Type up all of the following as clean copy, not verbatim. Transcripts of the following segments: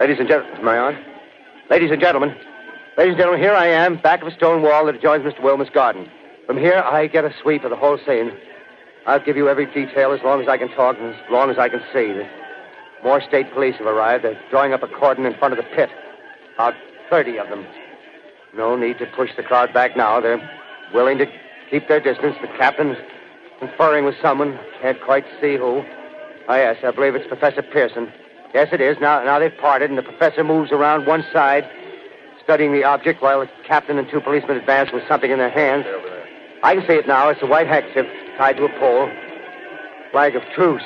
Ladies and gentlemen, my aunt. Ladies and gentlemen, here I am, back of a stone wall that adjoins Mr. Wilmer's garden. From here, I get a sweep of the whole scene. I'll give you every detail as long as I can talk and as long as I can see. More state police have arrived. They're drawing up a cordon in front of the pit. About 30 of them. No need to push the crowd back now. They're willing to keep their distance. The captain's conferring with someone. Can't quite see who. Oh, yes, I believe it's Professor Pearson. Yes, it is. Now they've parted, and the professor moves around one side, studying the object while the captain and two policemen advance with something in their hands. I can see it now. It's a white handkerchief tied to a pole. Flag of truce.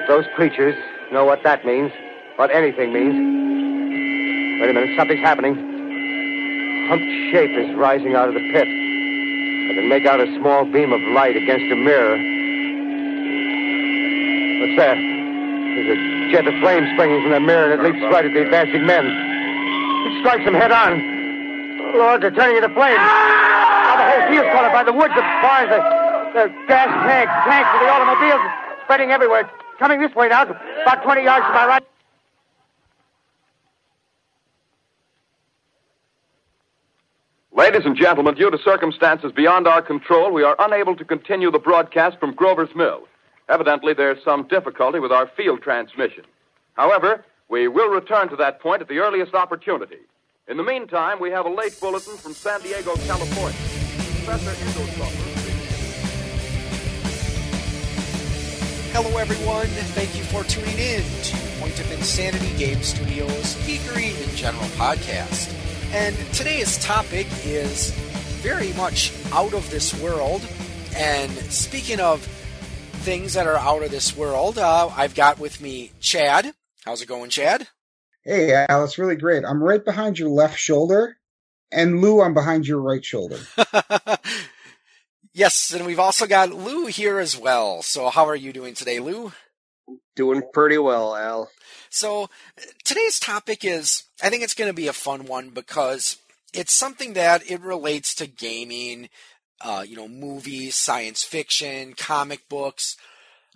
If those creatures know what that means, what anything means. Wait a minute. Something's happening. A humped shape is rising out of the pit. I can make out a small beam of light against a mirror. What's that? There's a jet of flame springing from the mirror, and it leaps right at the advancing men. It strikes them head on. Lord, they're turning into flames. Now the whole field's caught up by the woods, the barns, the gas tanks for the automobiles, spreading everywhere. Coming this way now, about 20 yards to my right. Ladies and gentlemen, due to circumstances beyond our control, we are unable to continue the broadcast from Grover's Mill. Evidently, there's some difficulty with our field transmission. However, we will return to that point at the earliest opportunity. In the meantime, we have a late bulletin from San Diego, California. Professor Indelstocker. Hello, everyone. Thank you for tuning in to Point of Insanity Game Studios, Geekery, and General Podcast. And today's topic is very much out of this world. And speaking of things that are out of this world, I've got with me Chad. How's it going, Chad? Hey, Al. It's really great. I'm right behind your left shoulder. And Lou, I'm behind your right shoulder. Yes, and we've also got Lou here as well. So how are you doing today, Lou? Doing pretty well, Al. So today's topic is, I think it's going to be a fun one because it's something that it relates to gaming, movies, science fiction, comic books,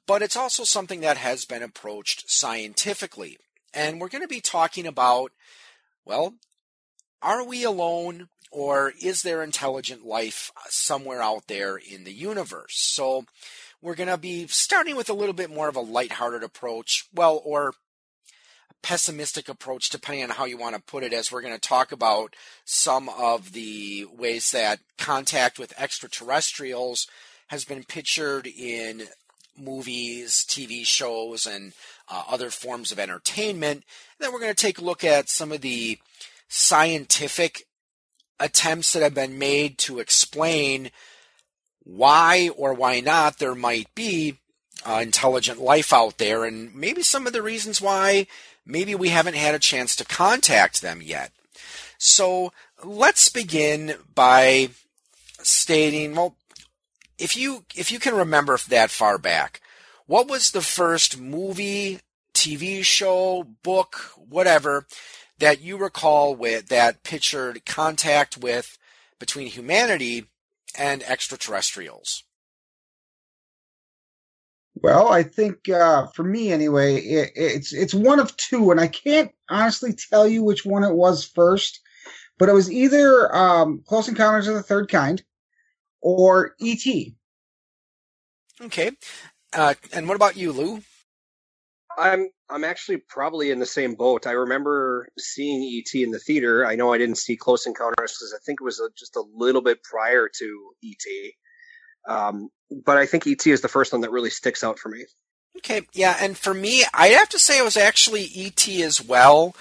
but it's also something that has been approached scientifically. And we're going to be talking about, well, are we alone? Or is there intelligent life somewhere out there in the universe? So we're going to be starting with a little bit more of a lighthearted approach, well, or a pessimistic approach, depending on how you want to put it, as we're going to talk about some of the ways that contact with extraterrestrials has been pictured in movies, TV shows, and other forms of entertainment. Then we're going to take a look at some of the scientific attempts that have been made to explain why or why not there might be intelligent life out there, and maybe some of the reasons why maybe we haven't had a chance to contact them yet. So let's begin by stating, well, if you can remember that far back, what was the first movie, TV show, book, whatever, that you recall with that pictured contact with between humanity and extraterrestrials? Well, I think for me anyway, it's one of two, and I can't honestly tell you which one it was first, but it was either Close Encounters of the Third Kind or E.T. Okay, and what about you, Lou? I'm actually probably in the same boat. I remember seeing E.T. in the theater. I know I didn't see Close Encounters because I think it was just a little bit prior to E.T. But I think E.T. is the first one that really sticks out for me. Okay, yeah, and for me, I'd have to say it was actually E.T. as well.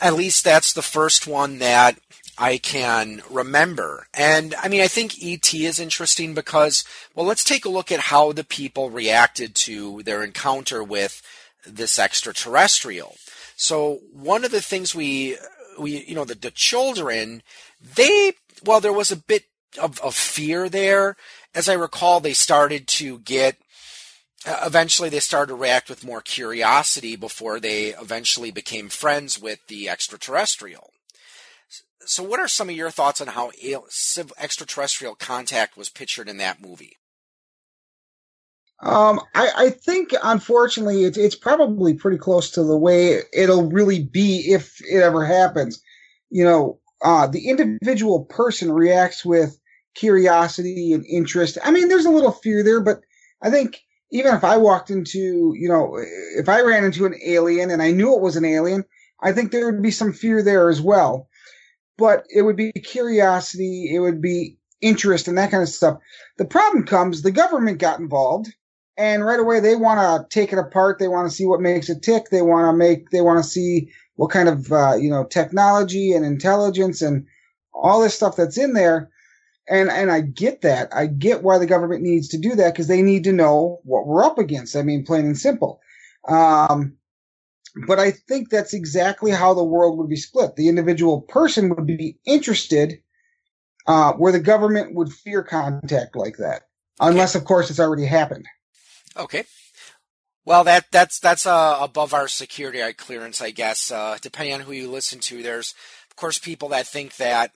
At least that's the first one that I can remember. And, I mean, I think E.T. is interesting because, well, let's take a look at how the people reacted to their encounter with this extraterrestrial. So one of the things the children, there was a bit of fear there. As I recall, they started to get, eventually they started to react with more curiosity before they eventually became friends with the extraterrestrial. So what are some of your thoughts on how extraterrestrial contact was pictured in that movie? I think, unfortunately, it's probably pretty close to the way it'll really be if it ever happens. You know, the individual person reacts with curiosity and interest. I mean, there's a little fear there, but I think even if I walked into, you know, if I ran into an alien and I knew it was an alien, I think there would be some fear there as well. But it would be curiosity, it would be interest and that kind of stuff. The problem comes, the government got involved, and right away they want to take it apart. They want to see what makes it tick. They want to see what kind of, you know, technology and intelligence and all this stuff that's in there. And I get that. I get why the government needs to do that, because they need to know what we're up against. I mean, plain and simple. But I think that's exactly how the world would be split. The individual person would be interested, where the government would fear contact like that. Unless, of course, it's already happened. Okay. Well, that's above our security clearance, I guess. Depending on who you listen to, there's, of course, people that think that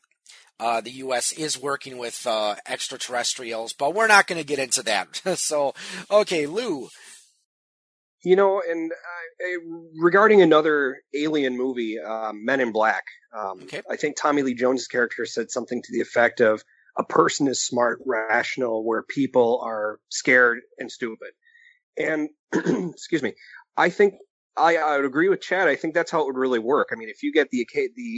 the U.S. is working with extraterrestrials, but we're not going to get into that. So, okay, Lou. You know, and regarding another alien movie, Men in Black, okay. I think Tommy Lee Jones' character said something to the effect of, a person is smart, rational, where people are scared and stupid. And, excuse me, I think I would agree with Chad. I think that's how it would really work. I mean, if you get the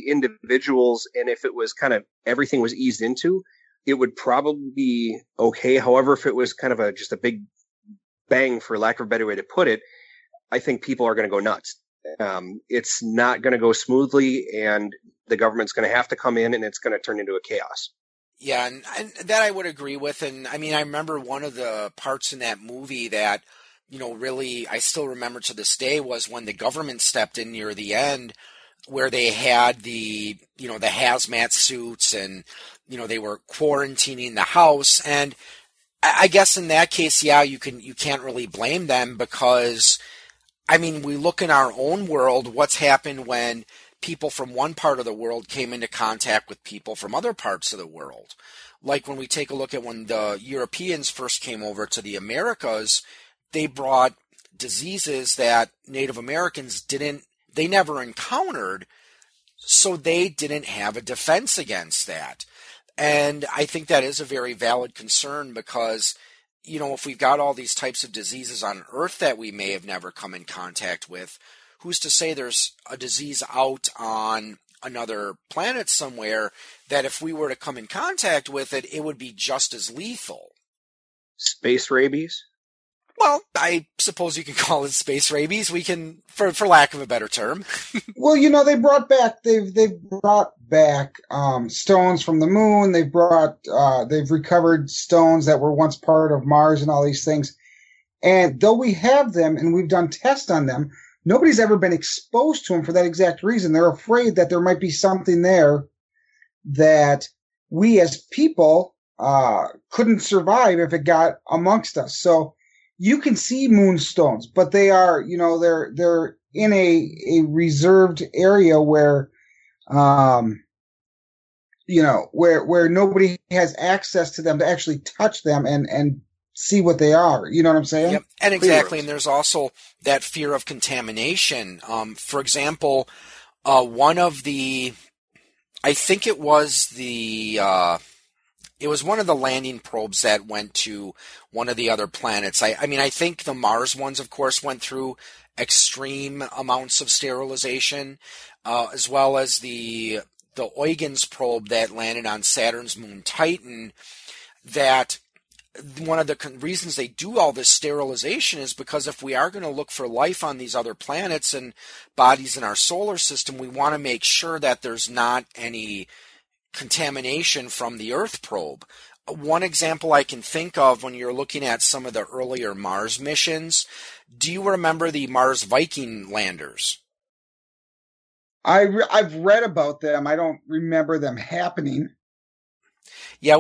individuals, and if it was kind of everything was eased into, it would probably be okay. However, if it was kind of just a big bang, for lack of a better way to put it, I think people are going to go nuts. It's not going to go smoothly, and the government's going to have to come in, and it's going to turn into a chaos. Yeah, and that I would agree with. And I mean, I remember one of the parts in that movie that, you know, really I still remember to this day was when the government stepped in near the end, where they had the, you know, the hazmat suits, and, you know, they were quarantining the house. And I guess in that case, yeah, you can't really blame them, because, I mean, we look in our own world, what's happened when people from one part of the world came into contact with people from other parts of the world. Like when we take a look at when the Europeans first came over to the Americas, they brought diseases that Native Americans they never encountered, so they didn't have a defense against that. And I think that is a very valid concern, because, you know, if we've got all these types of diseases on Earth that we may have never come in contact with, who's to say there's a disease out on another planet somewhere that if we were to come in contact with it, it would be just as lethal? Space rabies? Well, I suppose you can call it space rabies. We can, for lack of a better term. Well, you know, they've brought back stones from the moon. They've recovered stones that were once part of Mars and all these things. And though we have them and we've done tests on them, nobody's ever been exposed to them for that exact reason. They're afraid that there might be something there that we as people couldn't survive if it got amongst us. So you can see moonstones, but they are, you know, they're in a reserved area where, you know, where nobody has access to them to actually touch them and see what they are. You know what I'm saying? Yep. And exactly. And there's also that fear of contamination. For example, one of the, I think it was the, it was one of the landing probes that went to one of the other planets. I mean, I think the Mars ones, of course, went through extreme amounts of sterilization, as well as the Huygens probe that landed on Saturn's moon Titan. That one of the reasons they do all this sterilization is because if we are going to look for life on these other planets and bodies in our solar system, we want to make sure that there's not any contamination from the Earth probe. One example I can think of when you're looking at some of the earlier Mars missions, do you remember the Mars Viking landers? I've read about them. I don't remember them happening. Yeah,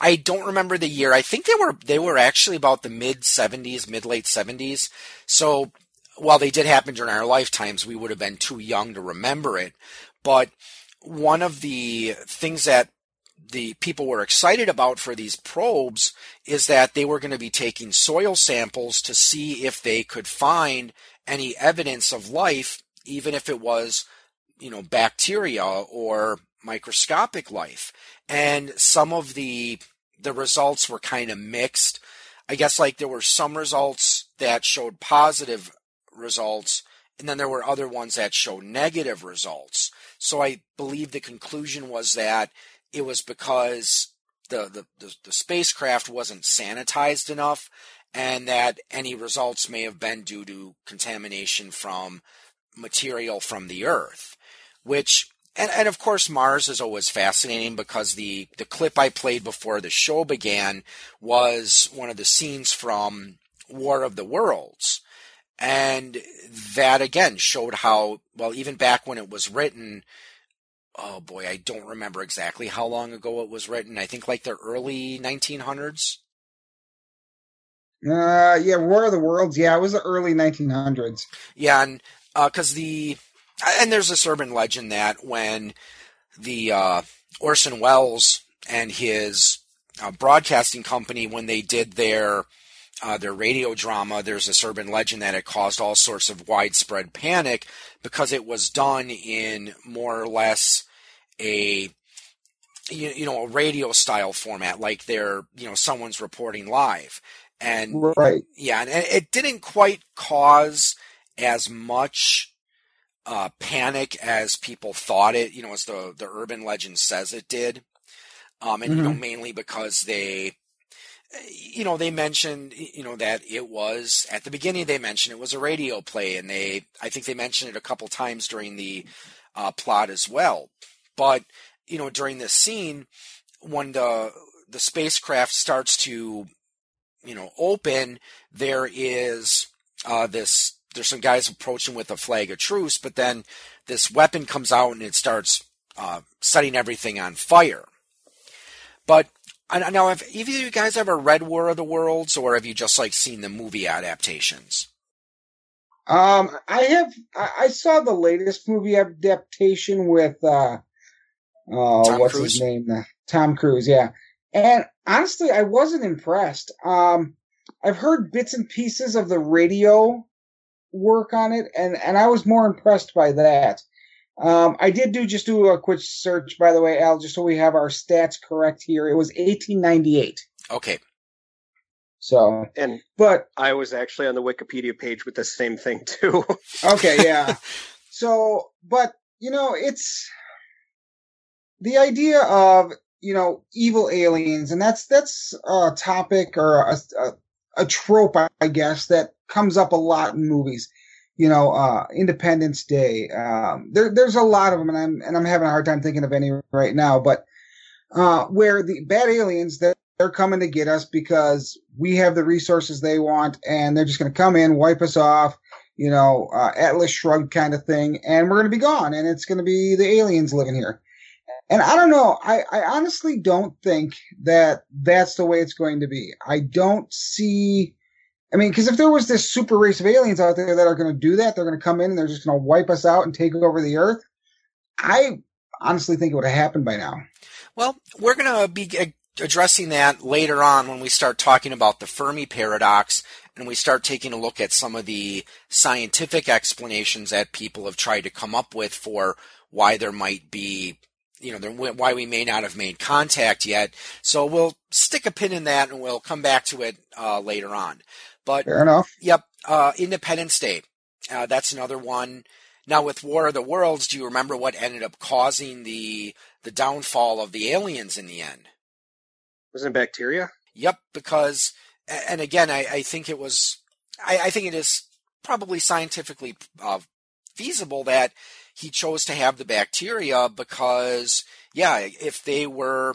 I don't remember the year. I think they were actually about the mid-late 70s. So while they did happen during our lifetimes, we would have been too young to remember it. But one of the things that the people were excited about for these probes is that they were going to be taking soil samples to see if they could find any evidence of life, even if it was, you know, bacteria or microscopic life. And some of the results were kind of mixed. I guess like there were some results that showed positive results, and then there were other ones that showed negative results. So I believe the conclusion was that it was because the spacecraft wasn't sanitized enough, and that any results may have been due to contamination from material from the Earth, which, and of course Mars is always fascinating, because the clip I played before the show began was one of the scenes from War of the Worlds. And that again showed how, well, even back when it was written, oh boy, I don't remember exactly how long ago it was written. I think like the early 1900s. Yeah, War of the Worlds. Yeah, it was the early 1900s. Yeah, and because there's this urban legend that when the Orson Welles and his broadcasting company, when they did their radio drama, there's this urban legend that it caused all sorts of widespread panic because it was done in more or less a radio style format, like they're, you know, someone's reporting live. And right. Yeah, and it didn't quite cause as much panic as people thought it, you know, as the urban legend says it did. And mm-hmm. you know, mainly because they mentioned, you know, that it was, at the beginning they mentioned it was a radio play, and I think they mentioned it a couple times during the plot as well. But, you know, during this scene, when the spacecraft starts to, you know, open, there is there's some guys approaching with a flag of truce, but then this weapon comes out and it starts setting everything on fire. But now, have either of you guys ever read War of the Worlds, or have you just like seen the movie adaptations? I have. I saw the latest movie adaptation with what's his name? Tom Cruise. Yeah, and honestly, I wasn't impressed. I've heard bits and pieces of the radio work on it, and I was more impressed by that. I did do a quick search, by the way, Al, just so we have our stats correct here. It was 1898. Okay. So, but I was actually on the Wikipedia page with the same thing too. Okay, yeah. So, but you know, it's the idea of, you know, evil aliens, and that's a topic or a trope, I guess, that comes up a lot in movies. You know, Independence Day. There's a lot of them, and I'm having a hard time thinking of any right now. But where the bad aliens, they're coming to get us because we have the resources they want, and they're just going to come in, wipe us off. You know, Atlas Shrugged kind of thing, and we're going to be gone, and it's going to be the aliens living here. And I don't know. I honestly don't think that that's the way it's going to be. I don't see. I mean, because if there was this super race of aliens out there that are going to do that, they're going to come in and they're just going to wipe us out and take over the Earth, I honestly think it would have happened by now. Well, we're going to be addressing that later on when we start talking about the Fermi paradox and we start taking a look at some of the scientific explanations that people have tried to come up with for why there might be, you know, why we may not have made contact yet. So we'll stick a pin in that and we'll come back to it later on. But fair enough. Yep. Independence Day. That's another one. Now with War of the Worlds, do you remember what ended up causing the downfall of the aliens in the end? Wasn't it bacteria? Yep. Because, and again, I think it was, I think it is probably scientifically feasible that he chose to have the bacteria because, yeah, if they were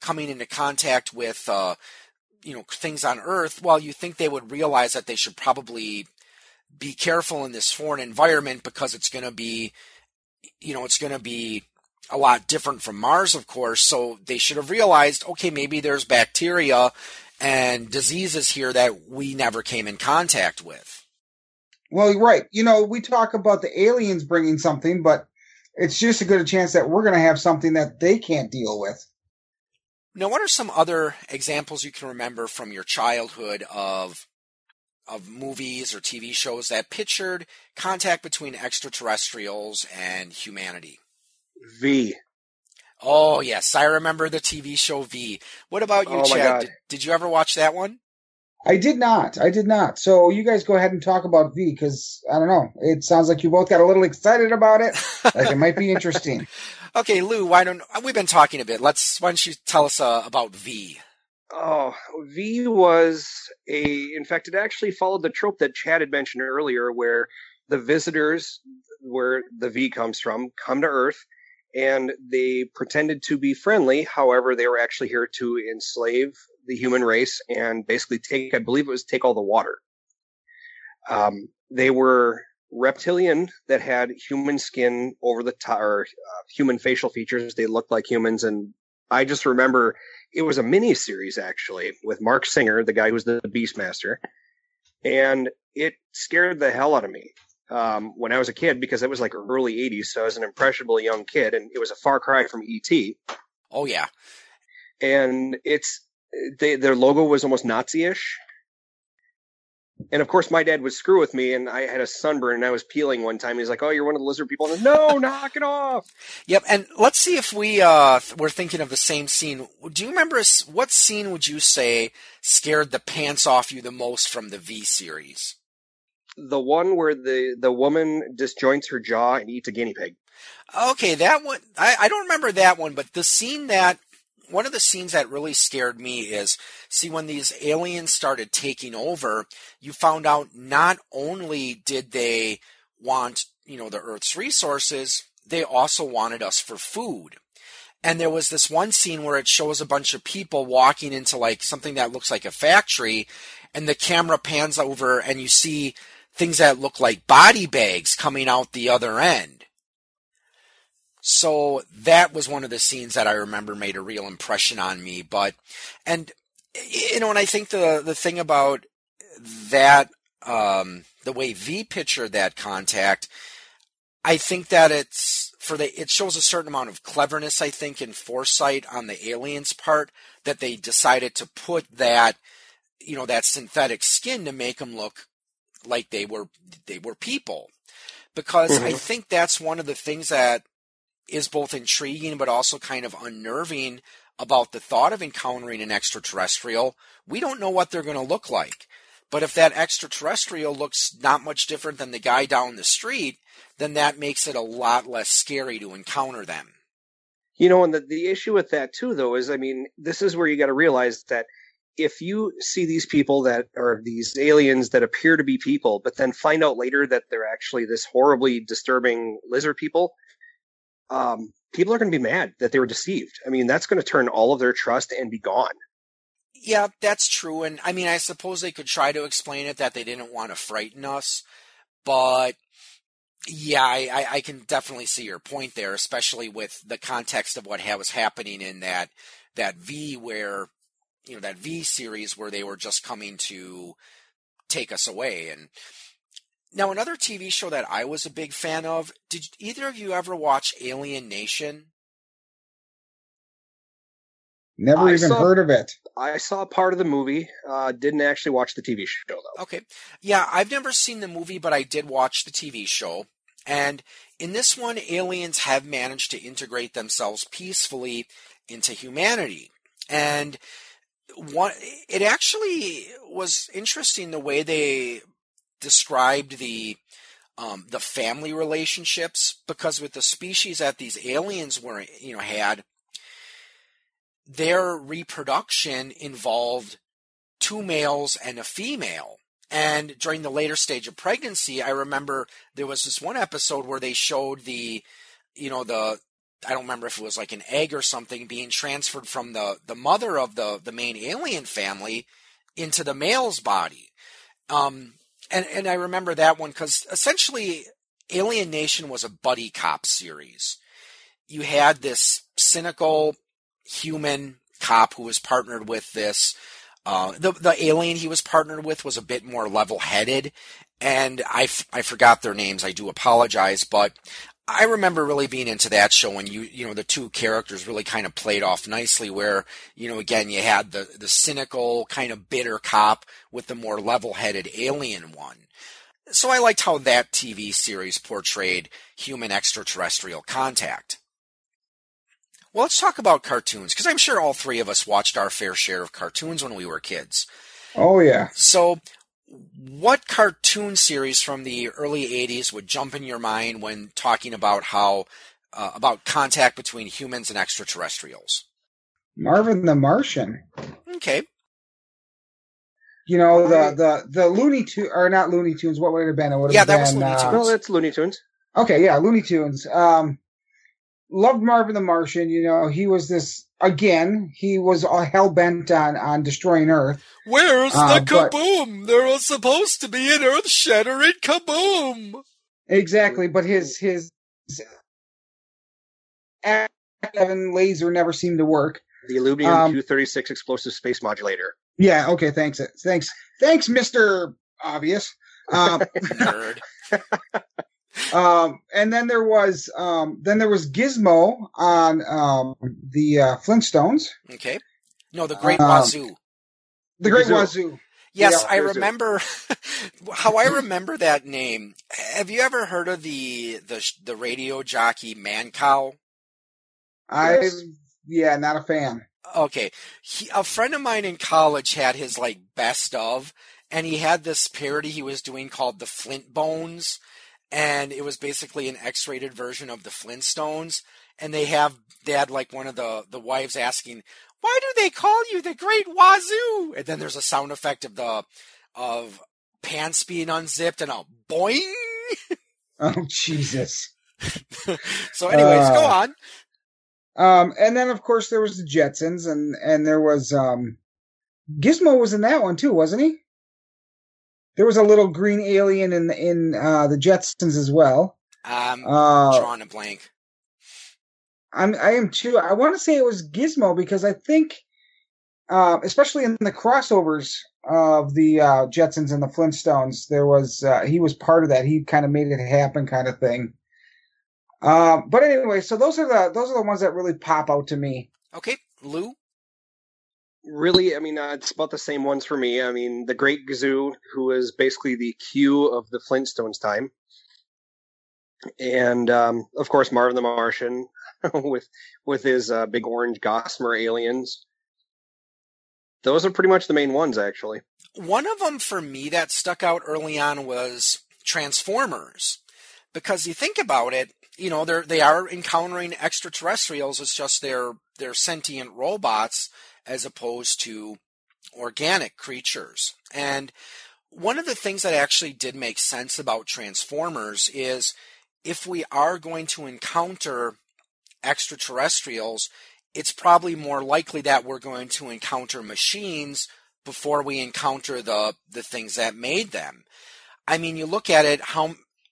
coming into contact with, you know, things on Earth, well, you think they would realize that they should probably be careful in this foreign environment because it's going to be, you know, it's going to be a lot different from Mars, of course. So they should have realized, okay, maybe there's bacteria and diseases here that we never came in contact with. Well, right. You know, we talk about the aliens bringing something, but it's just a good chance that we're going to have something that they can't deal with. Now, what are some other examples you can remember from your childhood of movies or TV shows that pictured contact between extraterrestrials and humanity? V. Oh, yes. I remember the TV show V. What about you, Chad? Did you ever watch that one? I did not. So you guys go ahead and talk about V, because, I don't know, it sounds like you both got a little excited about it. Like it might be interesting. Okay, Lou, we've been talking a bit. Why don't you tell us about V? Oh, V was in fact, it actually followed the trope that Chad had mentioned earlier, where the visitors, where the V comes from, come to Earth, and they pretended to be friendly. However, they were actually here to enslave the human race and basically take all the water. They were reptilian that had human skin over the top, or human facial features. They looked like humans. And I just remember it was a mini series actually with Mark Singer, the guy who was the Beastmaster. And it scared the hell out of me when I was a kid, because it was like early 80s. So I was an impressionable young kid, and it was a far cry from E.T. Oh yeah. And their logo was almost Nazi-ish. And of course, my dad would screw with me, and I had a sunburn, and I was peeling one time. He's like, "Oh, you're one of the lizard people." And no, knock it off. Yep. And let's see if we were thinking of the same scene. Do you remember what scene would you say scared the pants off you the most from the V series? The one where the woman disjoints her jaw and eats a guinea pig. Okay, that one. I don't remember that one, but the scene that. One of the scenes that really scared me is, when these aliens started taking over, you found out not only did they want, the Earth's resources, they also wanted us for food. And there was this one scene where it shows a bunch of people walking into like something that looks like a factory, and the camera pans over and you see things that look like body bags coming out the other end. So that was one of the scenes that I remember made a real impression on me. But, and I think the thing about that, the way V pictured that contact, I think that it shows a certain amount of cleverness, I think, and foresight on the aliens' part, that they decided to put that, that synthetic skin to make them look like they were people. Because I think that's one of the things that is both intriguing but also kind of unnerving about the thought of encountering an extraterrestrial. We don't know what they're going to look like. But if that extraterrestrial looks not much different than the guy down the street, then that makes it a lot less scary to encounter them. And the issue with that too, though, is, this is where you got to realize that if you see these people that are these aliens that appear to be people, but then find out later that they're actually this horribly disturbing lizard people, people are going to be mad that they were deceived. That's going to turn all of their trust and be gone. Yeah, that's true. And I suppose they could try to explain it that they didn't want to frighten us. But yeah, I can definitely see your point there, especially with the context of what was happening in that V, where, that V series where they were just coming to take us away. And now, another TV show that I was a big fan of, did either of you ever watch Alien Nation? Never even heard of it. I saw part of the movie. Didn't actually watch the TV show, though. Okay. Yeah, I've never seen the movie, but I did watch the TV show. And in this one, aliens have managed to integrate themselves peacefully into humanity. And it actually was interesting the way they described the family relationships, because with the species that these aliens were, had, their reproduction involved 2 males and a female. And during the later stage of pregnancy, I remember there was this one episode where they showed I don't remember if it was like an egg or something being transferred from the mother of the main alien family into the male's body. And I remember that one because essentially Alien Nation was a buddy cop series. You had this cynical human cop who was partnered with this. The alien he was partnered with was a bit more level-headed. And I forgot their names. I do apologize. But I remember really being into that show when you know the two characters really kind of played off nicely, where again you had the cynical kind of bitter cop with the more level-headed alien one. So I liked how that TV series portrayed human extraterrestrial contact. Well, let's talk about cartoons, because I'm sure all three of us watched our fair share of cartoons when we were kids. Oh, yeah. So what cartoon series from the early 80s would jump in your mind when talking about how about contact between humans and extraterrestrials? Marvin the Martian. Okay. You know, the Looney Tunes, or not Looney Tunes, what would it have been? It would have been, that was Looney Tunes. No, that's Looney Tunes. Okay, yeah, Looney Tunes. Loved Marvin the Martian, he was he was hell-bent on destroying Earth. Where's the kaboom? There was supposed to be an earth-shattering kaboom! Exactly, but his laser never seemed to work. The Illuminum-236 explosive space modulator. Yeah, okay, thanks, Mr. Obvious. Nerd. And then there was Gizmo on the Flintstones. Okay. No, the Great Wazoo. The Great Wazoo. Yes, yeah, I remember how I remember that name. Have you ever heard of the radio jockey Man Cow? Yeah, not a fan. Okay. A friend of mine in college had his best of, and he had this parody he was doing called the Flint Bones, and it was basically an X-rated version of the Flintstones, and they had one of the wives asking, "Why do they call you the Great Wazoo?" And then there's a sound effect of the pants being unzipped and a boing. Oh, Jesus. So anyways, go on. And then, of course, there was the Jetsons, and there was Gizmo was in that one too, wasn't he? There was a little green alien in the Jetsons as well. Drawing a blank. I am too. I want to say it was Gizmo, because I think, especially in the crossovers of the Jetsons and the Flintstones, there was he was part of that. He kind of made it happen, kind of thing. But anyway, so those are the ones that really pop out to me. Okay, Lou? Really, it's about the same ones for me. The Great Gazoo, who is basically the Q of the Flintstones time. And, of course, Marvin the Martian with his big orange gossamer aliens. Those are pretty much the main ones, actually. One of them for me that stuck out early on was Transformers. Because you think about it, they are encountering extraterrestrials. It's just they're sentient robots as opposed to organic creatures. And one of the things that actually did make sense about Transformers is, if we are going to encounter extraterrestrials, it's probably more likely that we're going to encounter machines before we encounter the things that made them. You look at it,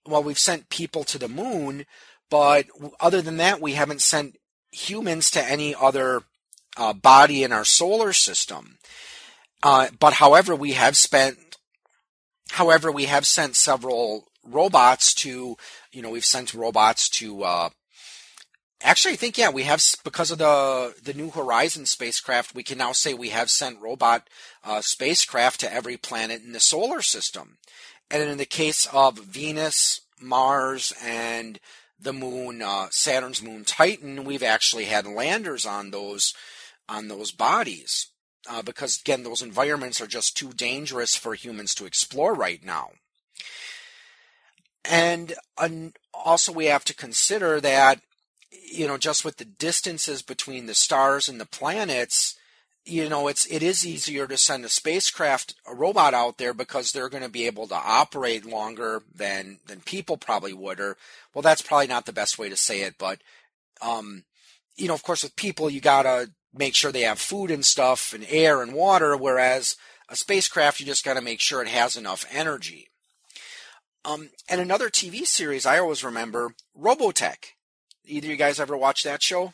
we've sent people to the moon, but other than that, we haven't sent humans to any other body in our solar system. But however, we have sent several robots to, we've sent robots to, actually, I think, yeah, we have, because of the New Horizons spacecraft, we can now say we have sent robot spacecraft to every planet in the solar system. And in the case of Venus, Mars, and the moon, Saturn's moon Titan, we've actually had landers on those bodies, because, again, those environments are just too dangerous for humans to explore right now. And also we have to consider that, just with the distances between the stars and the planets, it is easier to send a robot out there, because they're going to be able to operate longer than people probably would. Or, well, that's probably not the best way to say it, but, of course, with people, you got to make sure they have food and stuff and air and water, whereas a spacecraft, you just got to make sure it has enough energy. And another TV series I always remember, Robotech. Either you guys ever watch that show?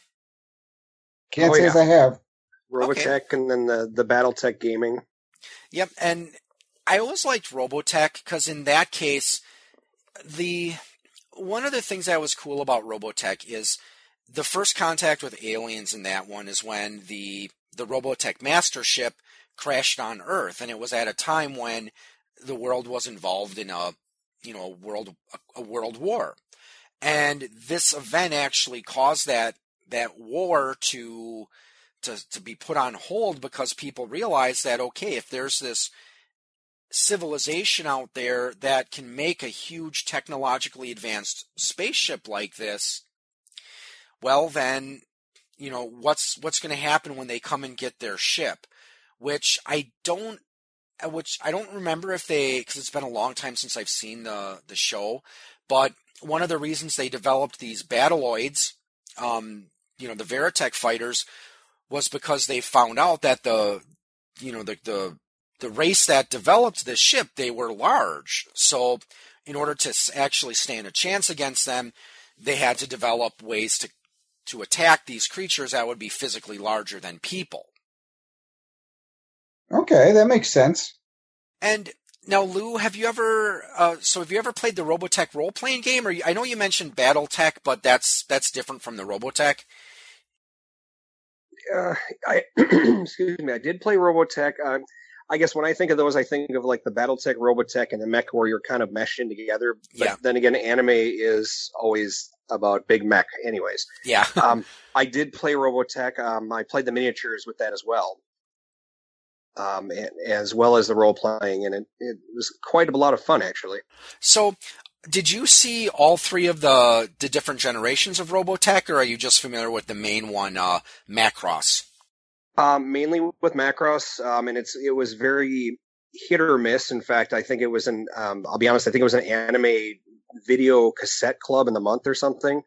Can't say as I have. Robotech, okay. And then the BattleTech gaming. Yep, and I always liked Robotech, because in that case, one of the things that was cool about Robotech is the first contact with aliens in that one is when the Robotech master ship crashed on Earth, and it was at a time when the world was involved in a world war, and this event actually caused that war to be put on hold because people realized that, okay, if there's this civilization out there that can make a huge technologically advanced spaceship like this, well then, what's going to happen when they come and get their ship? Which I don't remember if they, because it's been a long time since I've seen the show, but one of the reasons they developed these battleoids, the Veritech fighters, was because they found out that the race that developed this ship, they were large. So in order to actually stand a chance against them, they had to develop ways to attack these creatures that would be physically larger than people. Okay, that makes sense. And now, Lou, have you ever played the Robotech role-playing game? I know you mentioned BattleTech, but that's different from the Robotech. Excuse me. I did play Robotech. I guess when I think of those, I think of like the BattleTech, Robotech, and the mech where you're kind of meshed in together. But Then again, anime is always about big mech anyways. Yeah. I did play Robotech. I played the miniatures with that as well. As well as the role playing, and it was quite a lot of fun, actually. So, did you see all three of the different generations of Robotech, or are you just familiar with the main one, Macross? Mainly with Macross, and it was very hit or miss. In fact, I think it was I'll be honest, I think it was an anime video cassette club in the month or something.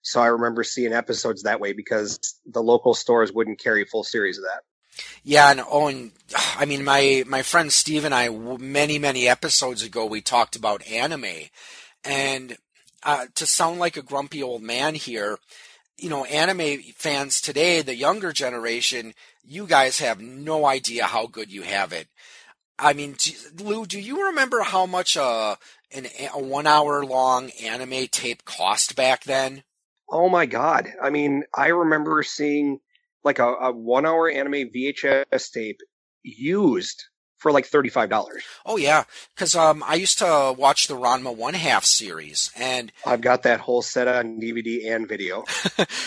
So I remember seeing episodes that way because the local stores wouldn't carry full series of that. Yeah, and I mean, my friend Steve and I, many, many episodes ago, we talked about anime. And to sound like a grumpy old man here, anime fans today, the younger generation, you guys have no idea how good you have it. I mean, Lou, do you remember how much a 1-hour-long anime tape cost back then? Oh, my God. I mean, I remember seeing like a 1-hour anime VHS tape used for like $35. Oh yeah. Cause, I used to watch the Ranma 1/2 series, and I've got that whole set on DVD and video.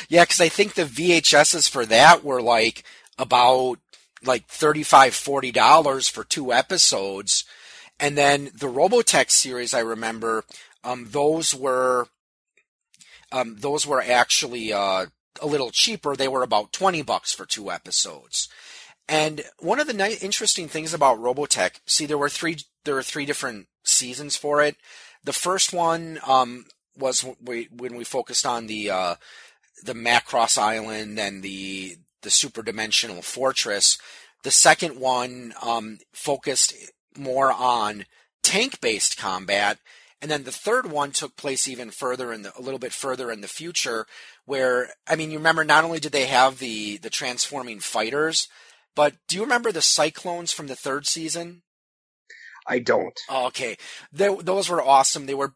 Yeah. Cause I think the VHSs for that were like about like $35, $40 for 2 episodes. And then the Robotech series, I remember, those were actually, a little cheaper. They were about $20 for 2 episodes. And one of the interesting things about Robotech, see, there were three different seasons for it. The first one was when we focused on the Macross Island and the super dimensional fortress. The second one focused more on tank-based combat. And then the third one took place even further a little bit further in the future, where, I mean, you remember not only did they have the transforming fighters, but do you remember the Cyclones from the third season? I don't. Oh, okay. Those were awesome. They were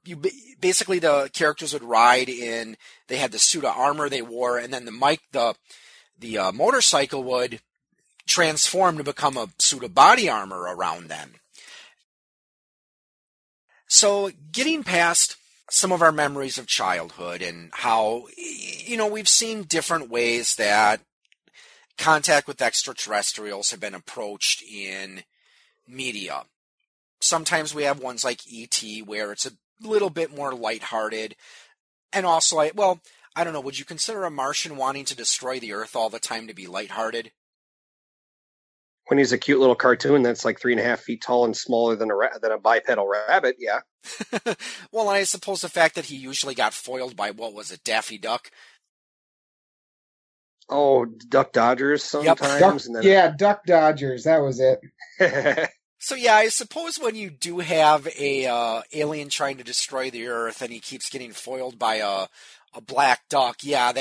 basically the characters would ride in, they had the suit of armor they wore, and then the motorcycle would transform to become a suit of body armor around them. So getting past some of our memories of childhood and how, we've seen different ways that contact with extraterrestrials have been approached in media. Sometimes we have ones like E.T. where it's a little bit more lighthearted. And also, I don't know, would you consider a Martian wanting to destroy the Earth all the time to be lighthearted? When he's a cute little cartoon that's like 3.5 feet tall and smaller than a bipedal rabbit, yeah. Well, I suppose the fact that he usually got foiled by, what was it, Daffy Duck? Oh, Duck Dodgers sometimes. Yep. Duck Dodgers, that was it. So yeah, I suppose when you do have a alien trying to destroy the Earth and he keeps getting foiled by a black duck, yeah,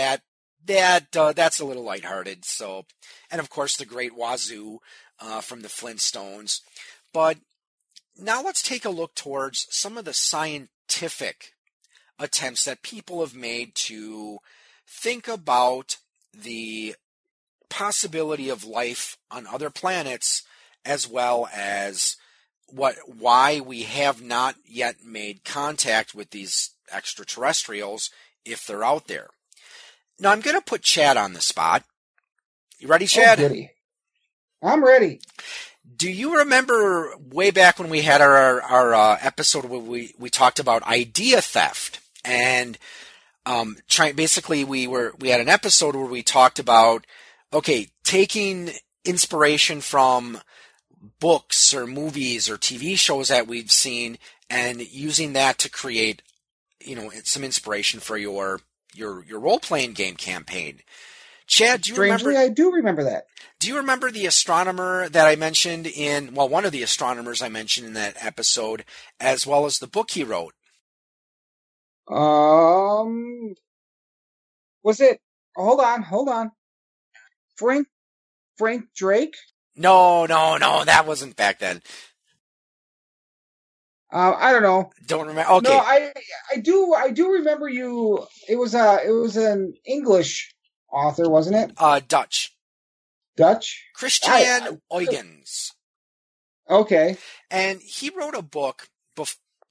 that's a little lighthearted. So, and of course the Great Wazoo from the Flintstones. But now let's take a look towards some of the scientific attempts that people have made to think about the possibility of life on other planets, as well as why we have not yet made contact with these extraterrestrials if they're out there. Now, I'm going to put Chad on the spot. You ready, Chad? I'm ready. Do you remember way back when we had our episode where we talked about idea theft? And basically we had an episode where we talked about, okay, taking inspiration from books or movies or TV shows that we've seen and using that to create, some inspiration for your role-playing game campaign. Chad, do you remember? Strangely, I do remember that. Do you remember the astronomer that I mentioned one of the astronomers I mentioned in that episode, as well as the book he wrote? Was it? Hold on. Frank Drake? No, that wasn't back then. I don't know. Don't remember. Okay. No, I do remember you. It was an English author, wasn't it? Dutch? Christiaan Huygens. Okay. And he wrote a book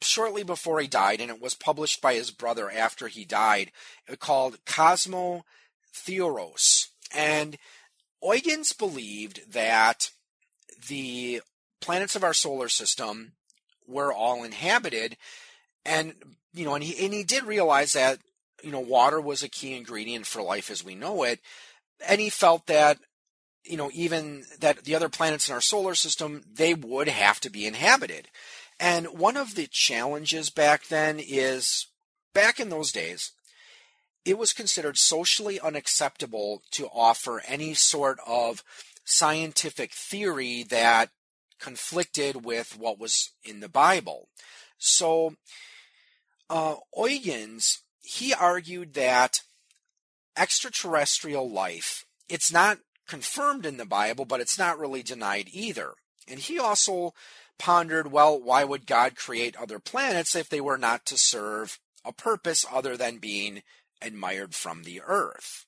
shortly before he died, and it was published by his brother after he died, called Cosmos Theoros. And Huygens believed that the planets of our solar system were all inhabited, and he did realize that water was a key ingredient for life as we know it, and he felt that even that the other planets in our solar system, they would have to be inhabited. And one of the challenges back then is, back in those days, it was considered socially unacceptable to offer any sort of scientific theory that conflicted with what was in the Bible. So Huygens, he argued that extraterrestrial life, it's not confirmed in the Bible, but it's not really denied either. And he also pondered, well, why would God create other planets if they were not to serve a purpose other than being admired from the earth?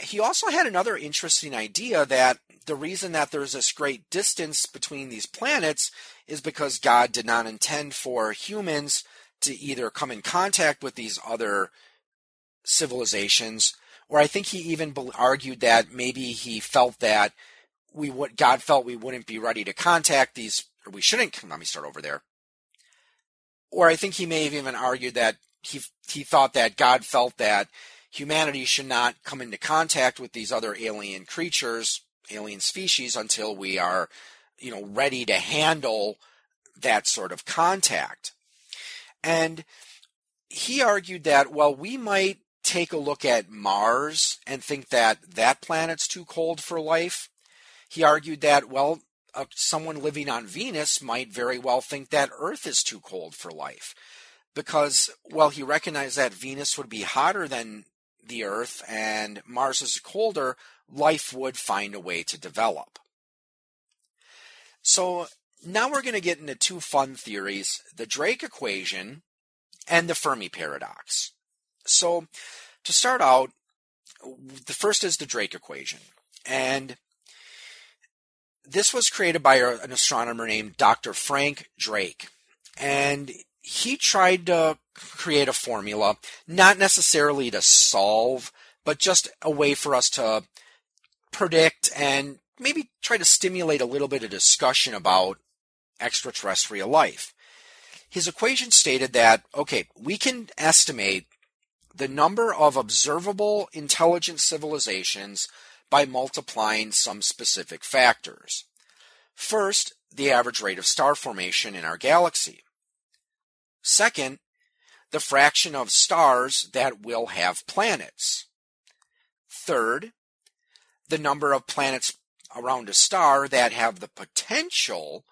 He also had another interesting idea that the reason that there's this great distance between these planets is because God did not intend for humans to either come in contact with these other civilizations, or I think he even argued that maybe he felt that God felt we wouldn't be ready to contact these, or we shouldn't. Let me start over there. Or I think he may have even argued that he thought that God felt that humanity should not come into contact with these other alien creatures, alien species, until we are, ready to handle that sort of contact. And he argued that, well, we might take a look at Mars and think that planet's too cold for life. He argued that, well, someone living on Venus might very well think that Earth is too cold for life. Because, well, he recognized that Venus would be hotter than the Earth and Mars is colder, life would find a way to develop. So now we're going to get into two fun theories, the Drake equation and the Fermi paradox. So to start out, the first is the Drake equation. And this was created by an astronomer named Dr. Frank Drake. And he tried to create a formula, not necessarily to solve, but just a way for us to predict and maybe try to stimulate a little bit of discussion about extraterrestrial life. His equation stated that, okay, we can estimate the number of observable intelligent civilizations by multiplying some specific factors. First, the average rate of star formation in our galaxy. Second, the fraction of stars that will have planets. Third, the number of planets around a star that have the potential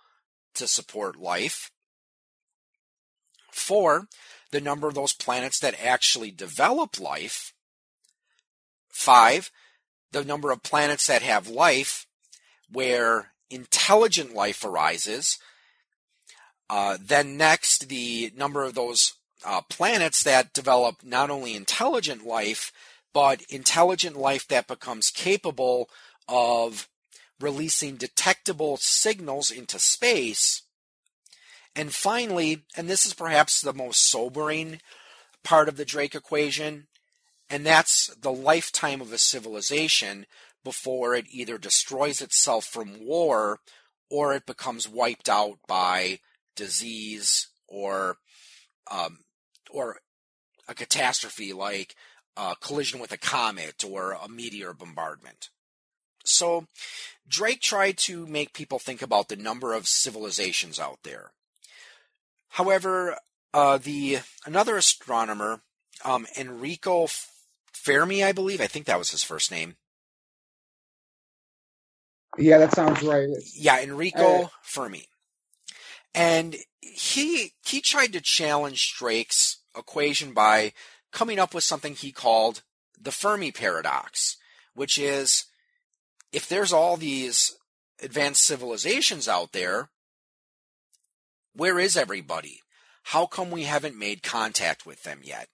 to support life. Four, the number of those planets that actually develop life. Five, the number of planets that have life where intelligent life arises. Then next, the number of those planets that develop not only intelligent life, but intelligent life that becomes capable of releasing detectable signals into space. And finally, and this is perhaps the most sobering part of the Drake equation, and that's the lifetime of a civilization before it either destroys itself from war or it becomes wiped out by disease or a catastrophe like a collision with a comet or a meteor bombardment. So Drake tried to make people think about the number of civilizations out there. However, another astronomer, Enrico Fermi, I believe. I think that was his first name. Yeah, that sounds right. Yeah, Enrico Fermi. And he tried to challenge Drake's equation by coming up with something he called the Fermi paradox, which is, if there's all these advanced civilizations out there, where is everybody? How come we haven't made contact with them yet?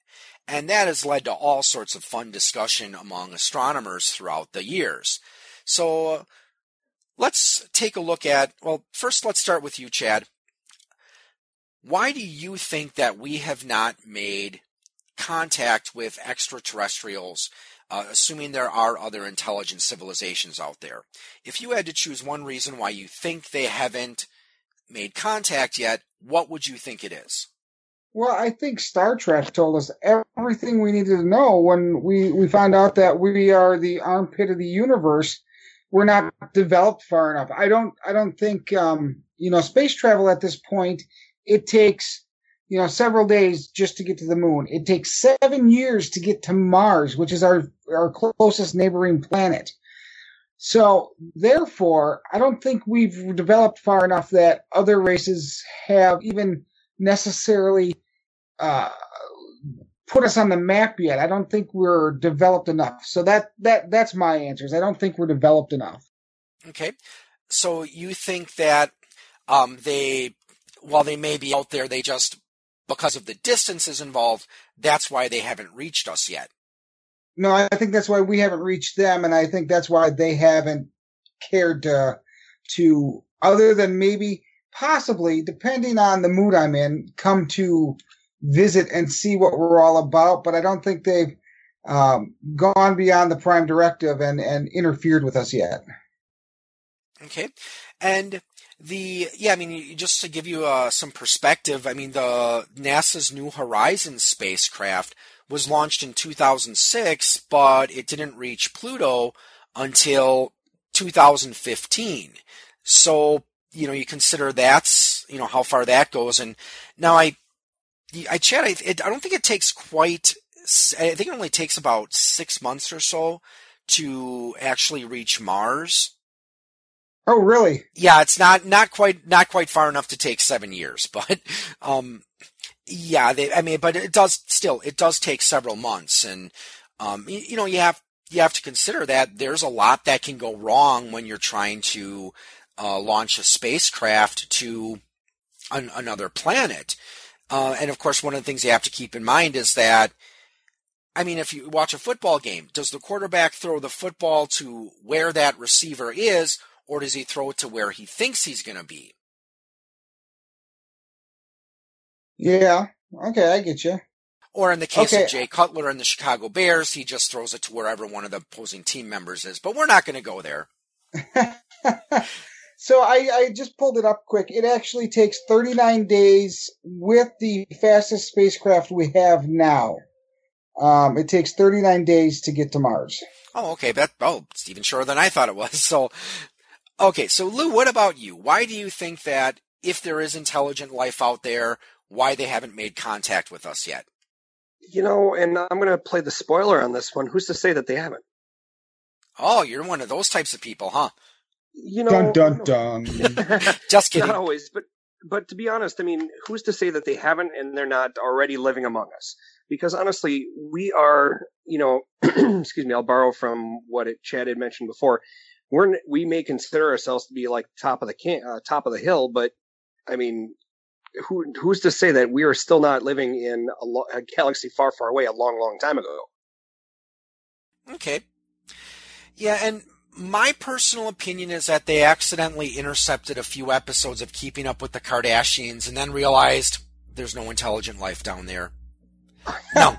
And that has led to all sorts of fun discussion among astronomers throughout the years. So let's take a look at, well, first let's start with you, Chad. Why do you think that we have not made contact with extraterrestrials, assuming there are other intelligent civilizations out there? If you had to choose one reason why you think they haven't made contact yet, what would you think it is? Well, I think Star Trek told us everything we needed to know when we found out that we are the armpit of the universe. We're not developed far enough. I don't think, space travel at this point, it takes, several days just to get to the moon. It takes 7 years to get to Mars, which is our closest neighboring planet. So therefore, I don't think we've developed far enough that other races have even necessarily put us on the map yet. I don't think we're developed enough. So that's my answer. I don't think we're developed enough. Okay. So you think that while they may be out there, they just, because of the distances involved, that's why they haven't reached us yet. No, I think that's why we haven't reached them, and I think that's why they haven't cared to other than maybe, possibly, depending on the mood I'm in, come to visit and see what we're all about. But I don't think they've gone beyond the prime directive and interfered with us yet. Okay. And just to give you some perspective, the NASA's New Horizons spacecraft was launched in 2006, but it didn't reach Pluto until 2015. So, you consider that's, how far that goes. And now I don't think it takes I think it only takes about 6 months or so to actually reach Mars. Oh, really? Yeah, it's not quite far enough to take 7 years, but, yeah, but it does take several months, and you have to consider that there's a lot that can go wrong when you're trying to launch a spacecraft to another planet. And of course, one of the things you have to keep in mind is that, if you watch a football game, does the quarterback throw the football to where that receiver is, or does he throw it to where he thinks he's going to be? Yeah. Okay, I get you. Or in the case of Jay Cutler and the Chicago Bears, he just throws it to wherever one of the opposing team members is. But we're not going to go there. So I just pulled it up quick. It actually takes 39 days with the fastest spacecraft we have now. It takes 39 days to get to Mars. Oh, okay. It's even shorter than I thought it was. So, okay. So, Lou, what about you? Why do you think that if there is intelligent life out there, why they haven't made contact with us yet? And I'm going to play the spoiler on this one. Who's to say that they haven't? Oh, you're one of those types of people, huh? Dun, dun, dun. Just kidding. Not always, but to be honest, who's to say that they haven't and they're not already living among us? Because honestly, we are, excuse me, I'll borrow from what Chad had mentioned before. We may consider ourselves to be like top of the hill, but who's to say that we are still not living in a galaxy far, far away a long, long time ago? Okay. Yeah, and my personal opinion is that they accidentally intercepted a few episodes of Keeping Up with the Kardashians and then realized there's no intelligent life down there. No.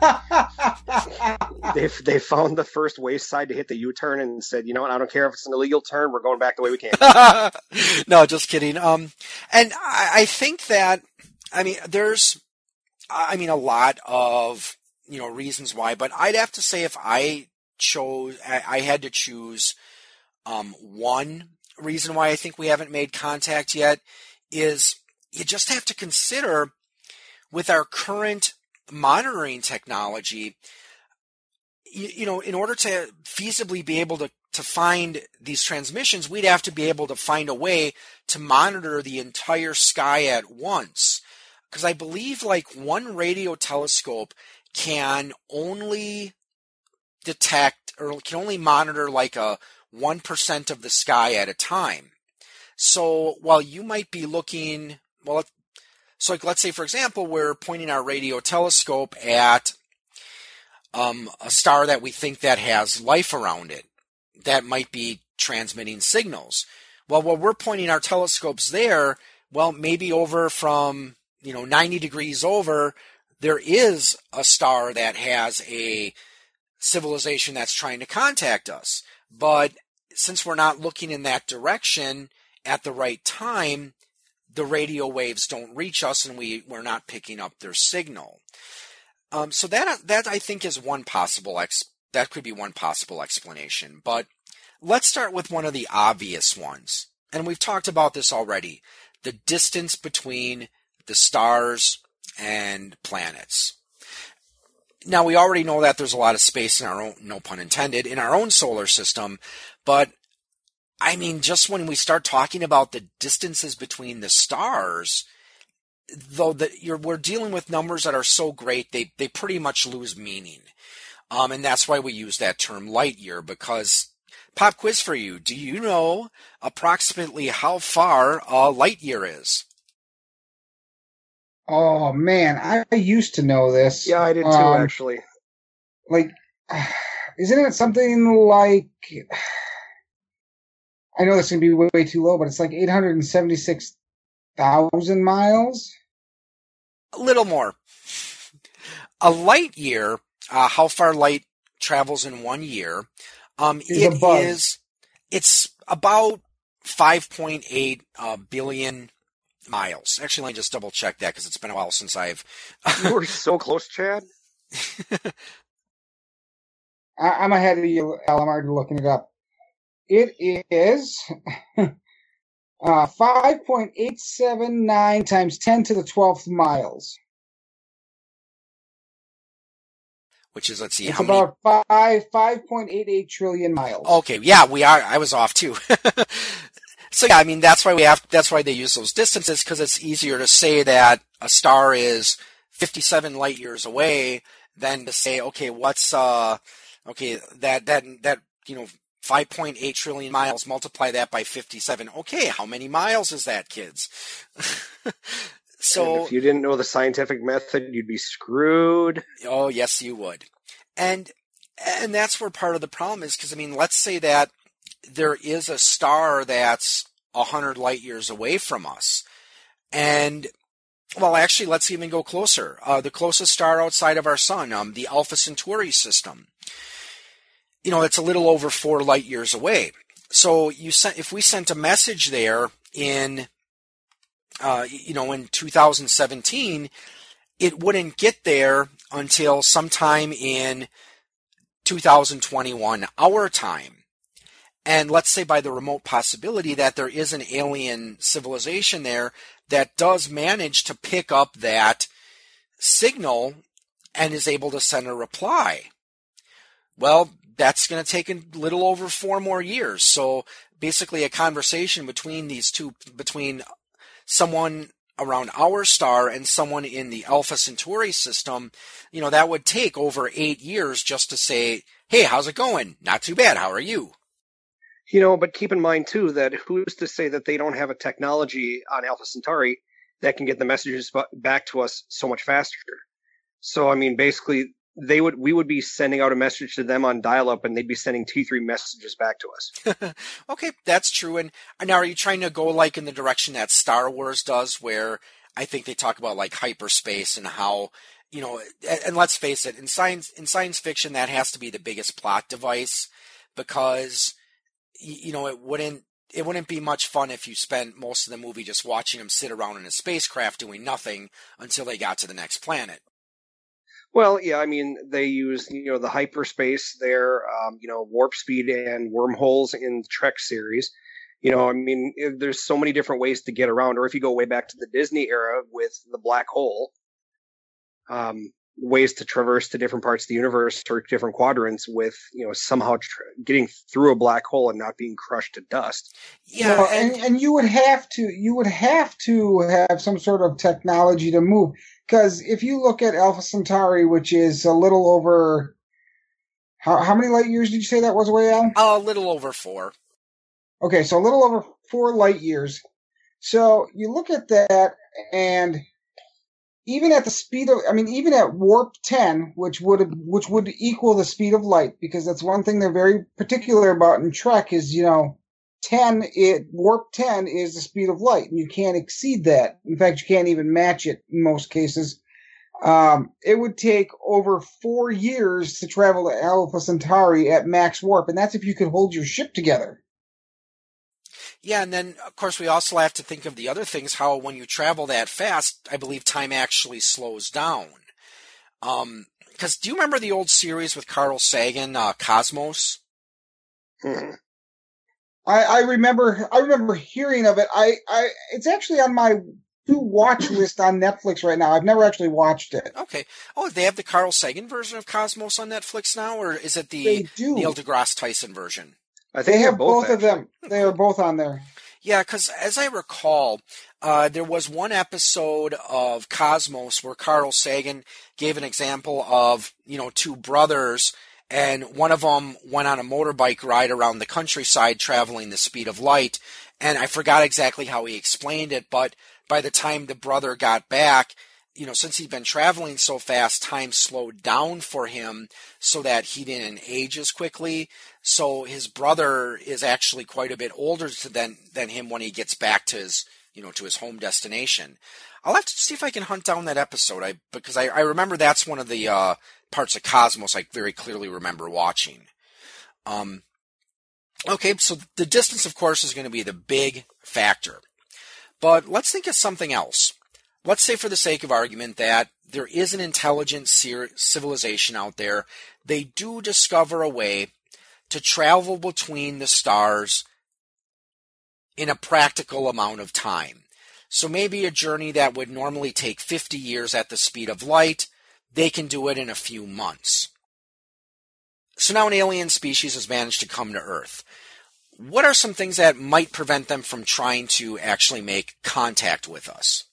They found the first wayside to hit the U-turn and said, you know what, I don't care if it's an illegal turn, we're going back the way we came. No, just kidding. And I think that, I mean, there's, I mean, a lot of, you know, reasons why, but I'd have to say if I had to choose one reason why I think we haven't made contact yet is you just have to consider with our current monitoring technology, you know, in order to feasibly be able to find these transmissions, we'd have to be able to find a way to monitor the entire sky at once. Because I believe like one radio telescope can only detect or can only monitor like a 1% of the sky at a time. So while you might be looking, well, so like let's say, for example, we're pointing our radio telescope at a star that we think that has life around it that might be transmitting signals. Well, while we're pointing our telescopes there, well, maybe over from, you know, 90 degrees over, there is a star that has a civilization that's trying to contact us. But since we're not looking in that direction at the right time, the radio waves don't reach us and we're not picking up their signal. So that I think is one possible, that could be one possible explanation. But let's start with one of the obvious ones. And we've talked about this already, the distance between the stars and planets. Now, we already know that there's a lot of space in our own, no pun intended, in our own solar system. But, I mean, just when we start talking about the distances between the stars, though we're dealing with numbers that are so great, they pretty much lose meaning. And that's why we use that term light year, because, pop quiz for you, do you know approximately how far a light year is? Oh, man, I used to know this. Yeah, I did too, actually. Like, isn't it something like, I know this is going to be way, way too low, but it's like 876,000 miles? A little more. A light year, how far light travels in 1 year, it's about 5.8 billion miles. Actually, let me just double check that because it's been a while since I've. You were so close, Chad. I'm ahead of you, Al. I'm already looking it up. It is 5.879 times 10 to the 12th miles. Which is, let's see, it's how many? It's about 5.88 trillion miles. Okay, yeah, we are. I was off too. So yeah, I mean that's why they use those distances, because it's easier to say that a star is 57 light years away than to say, okay, what's that you know 5.8 trillion miles, multiply that by 57. Okay, how many miles is that, kids? So and if you didn't know the scientific method, you'd be screwed. Oh yes, you would. And that's where part of the problem is, because I mean let's say that there is a star that's 100 light years away from us. And, well, actually, let's even go closer. The closest star outside of our sun, the Alpha Centauri system, you know, it's a little over 4 light years away. So if we sent a message there in, you know, in 2017, it wouldn't get there until sometime in 2021, our time. And let's say by the remote possibility that there is an alien civilization there that does manage to pick up that signal and is able to send a reply. Well, that's going to take a little over 4 more years. So basically a conversation between these two, between someone around our star and someone in the Alpha Centauri system, you know, that would take over 8 years just to say, hey, how's it going? Not too bad. How are you? You know, but keep in mind, too, that who's to say that they don't have a technology on Alpha Centauri that can get the messages back to us so much faster. So, I mean, basically, we would be sending out a message to them on dial-up, and they'd be sending T3 messages back to us. Okay, that's true. And now, are you trying to go like in the direction that Star Wars does, where I think they talk about like hyperspace and how, you know, and let's face it, in science fiction, that has to be the biggest plot device, because, you know, it wouldn't be much fun if you spent most of the movie just watching them sit around in a spacecraft doing nothing until they got to the next planet. Well, yeah, I mean, they use, you know, the hyperspace there, you know, warp speed and wormholes in the Trek series. You know, I mean, there's so many different ways to get around. Or if you go way back to the Disney era with the black hole, ways to traverse to different parts of the universe or different quadrants with, you know, somehow getting through a black hole and not being crushed to dust. Yeah, well, and you would have to have some sort of technology to move, because if you look at Alpha Centauri, which is a little over how many light years did you say that was away, Alan? A little over 4. Okay, so a little over 4 light years. So you look at that, and even at the speed of, I mean, even at warp 10, which would equal the speed of light, because that's one thing they're very particular about in Trek is, you know, warp 10 is the speed of light, and you can't exceed that. In fact, you can't even match it in most cases. It would take over 4 years to travel to Alpha Centauri at max warp, and that's if you could hold your ship together. Yeah, and then, of course, we also have to think of the other things, how when you travel that fast, I believe time actually slows down. Because do you remember the old series with Carl Sagan, Cosmos? Mm-hmm. I remember hearing of it. It's actually on my to-watch list on Netflix right now. I've never actually watched it. Okay. Oh, they have the Carl Sagan version of Cosmos on Netflix now, or is it the Neil deGrasse Tyson version? I think they have both of them. They are both on there. Yeah, because as I recall, there was one episode of Cosmos where Carl Sagan gave an example of, you know, 2 brothers, and one of them went on a motorbike ride around the countryside traveling the speed of light. And I forgot exactly how he explained it, but by the time the brother got back, you know, since he'd been traveling so fast, time slowed down for him so that he didn't age as quickly. So his brother is actually quite a bit older than him when he gets back to his, you know, to his home destination. I'll have to see if I can hunt down that episode, because I remember that's one of the parts of Cosmos I very clearly remember watching. Okay, so the distance, of course, is going to be the big factor. But let's think of something else. Let's say, for the sake of argument, that there is an intelligent civilization out there. They do discover a way to travel between the stars in a practical amount of time. So maybe a journey that would normally take 50 years at the speed of light, they can do it in a few months. So now an alien species has managed to come to Earth. What are some things that might prevent them from trying to actually make contact with us?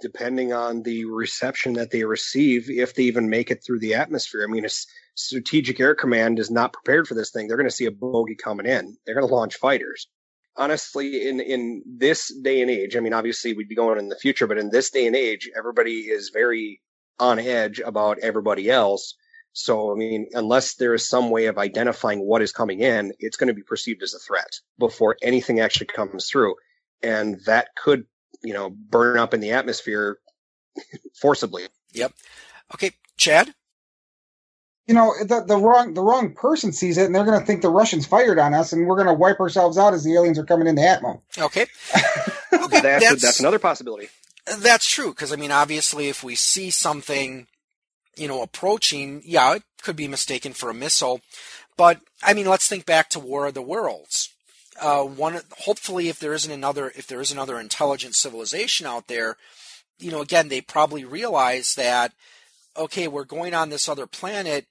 Depending on the reception that they receive, if they even make it through the atmosphere. I mean, a Strategic Air Command is not prepared for this thing. They're going to see a bogey coming in. They're going to launch fighters. Honestly, in this day and age, I mean, obviously we'd be going in the future, but in this day and age, everybody is very on edge about everybody else. So, I mean, unless there is some way of identifying what is coming in, it's going to be perceived as a threat before anything actually comes through. And that could, you know, burn up in the atmosphere forcibly. Yep. Okay, Chad? You know, the wrong person sees it, and they're going to think the Russians fired on us, and we're going to wipe ourselves out as the aliens are coming in the atmo. Okay. Okay. That's another possibility. That's true, because, I mean, obviously, if we see something, you know, approaching, yeah, it could be mistaken for a missile. But, I mean, let's think back to War of the Worlds. Hopefully, if there isn't another intelligent civilization out there, you know, again, they probably realize that, okay, we're going on this other planet.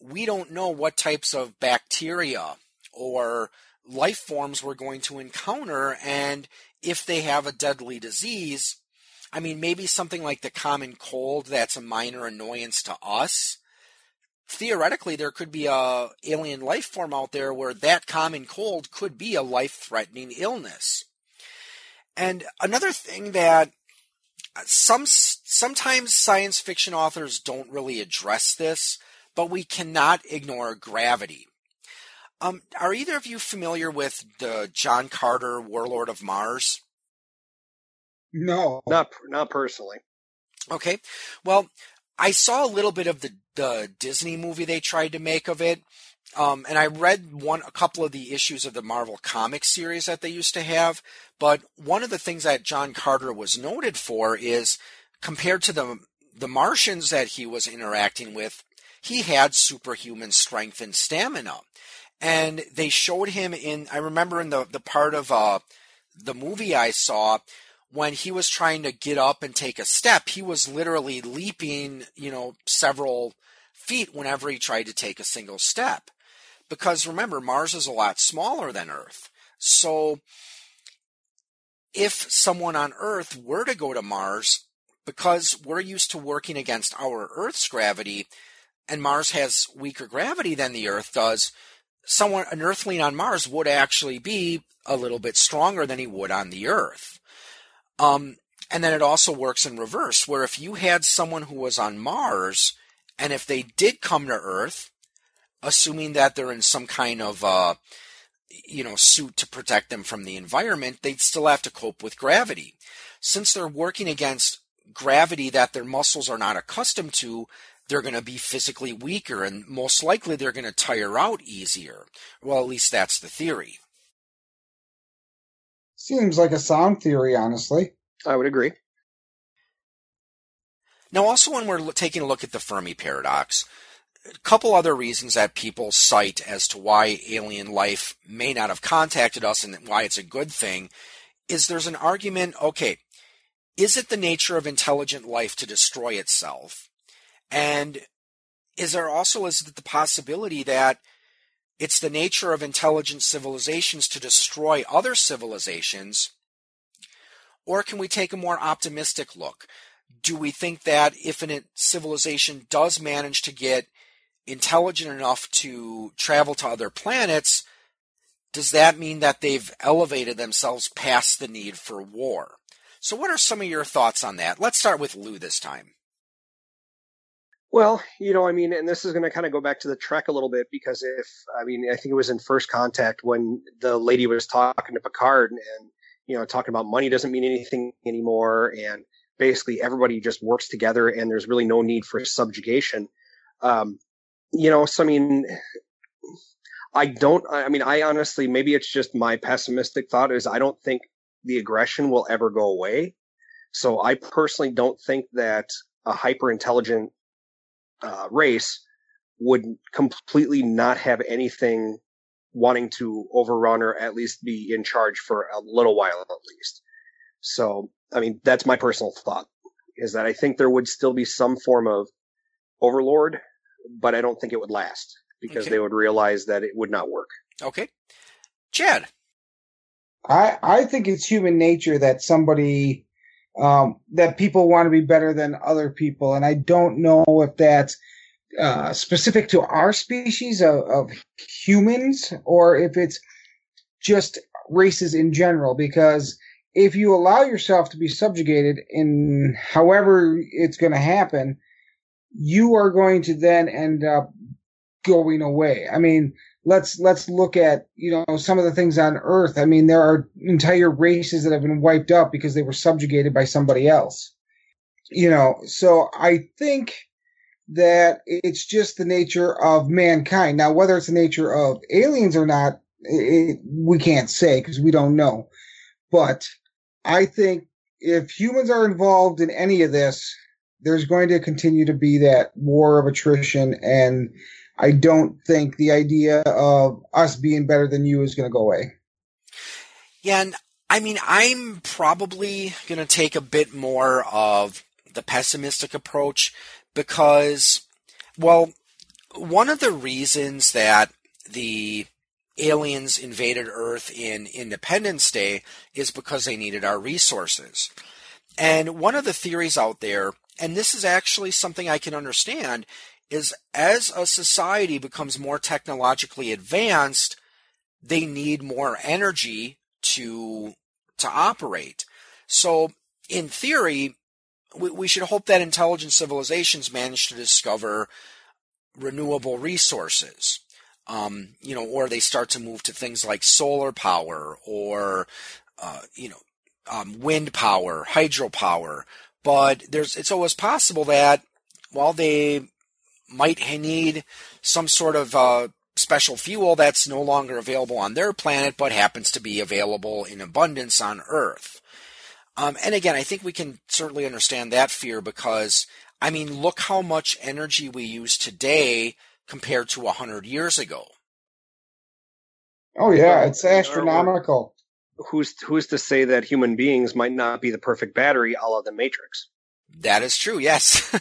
We don't know what types of bacteria or life forms we're going to encounter, and if they have a deadly disease, I mean, maybe something like the common cold that's a minor annoyance to us. Theoretically, there could be a alien life form out there where that common cold could be a life-threatening illness. And another thing that sometimes science fiction authors don't really address this, but we cannot ignore gravity. Are either of you familiar with the John Carter Warlord of Mars? No. Not personally. Okay. Well, I saw a little bit of the Disney movie they tried to make of it. And I read a couple of the issues of the Marvel comic series that they used to have. But one of the things that John Carter was noted for is, compared to the Martians that he was interacting with, he had superhuman strength and stamina. And they showed him I remember in the part of the movie I saw, when he was trying to get up and take a step, he was literally leaping, several feet whenever he tried to take a single step. Because remember, Mars is a lot smaller than Earth. So if someone on Earth were to go to Mars, because we're used to working against our Earth's gravity, and Mars has weaker gravity than the Earth does, an Earthling on Mars would actually be a little bit stronger than he would on the Earth. And then it also works in reverse, where if you had someone who was on Mars, and if they did come to Earth, assuming that they're in some kind of, suit to protect them from the environment, they'd still have to cope with gravity. Since they're working against gravity that their muscles are not accustomed to, they're going to be physically weaker, and most likely they're going to tire out easier. Well, at least that's the theory. Seems like a sound theory, honestly. I would agree. Now, also when we're taking a look at the Fermi paradox, a couple other reasons that people cite as to why alien life may not have contacted us and why it's a good thing is there's an argument, okay, is it the nature of intelligent life to destroy itself? And is it the possibility that it's the nature of intelligent civilizations to destroy other civilizations? Or can we take a more optimistic look? Do we think that if a civilization does manage to get intelligent enough to travel to other planets, does that mean that they've elevated themselves past the need for war? So what are some of your thoughts on that? Let's start with Lou this time. Well, and this is going to kind of go back to the Trek a little bit, because I think it was in First Contact when the lady was talking to Picard and, talking about money doesn't mean anything anymore. And basically everybody just works together and there's really no need for subjugation. I honestly, maybe it's just my pessimistic thought is I don't think the aggression will ever go away. So I personally don't think that a hyper-intelligent race would completely not have anything wanting to overrun or at least be in charge for a little while at least. So, that's my personal thought, is that I think there would still be some form of overlord, but I don't think it would last because they would realize that it would not work. Okay. Chad. I think it's human nature that somebody... that people want to be better than other people. And I don't know if that's specific to our species of humans or if it's just races in general, because if you allow yourself to be subjugated in however it's going to happen, you are going to then end up going away. Let's look at, some of the things on Earth. There are entire races that have been wiped up because they were subjugated by somebody else. So I think that it's just the nature of mankind. Now, whether it's the nature of aliens or not, we can't say because we don't know. But I think if humans are involved in any of this, there's going to continue to be that war of attrition, and I don't think the idea of us being better than you is going to go away. Yeah, and I'm probably going to take a bit more of the pessimistic approach because, one of the reasons that the aliens invaded Earth in Independence Day is because they needed our resources. And one of the theories out there, and this is actually something I can understand, is as a society becomes more technologically advanced, they need more energy to to operate. So in theory, we should hope that intelligent civilizations manage to discover renewable resources, or they start to move to things like solar power or, wind power, hydropower. But it's always possible that while they might need some sort of special fuel that's no longer available on their planet but happens to be available in abundance on Earth. And again, I think we can certainly understand that fear because, I mean, look how much energy we use today compared to 100 years ago. Oh, yeah, it's astronomical. Who's to say that human beings might not be the perfect battery a la the Matrix? That is true, yes.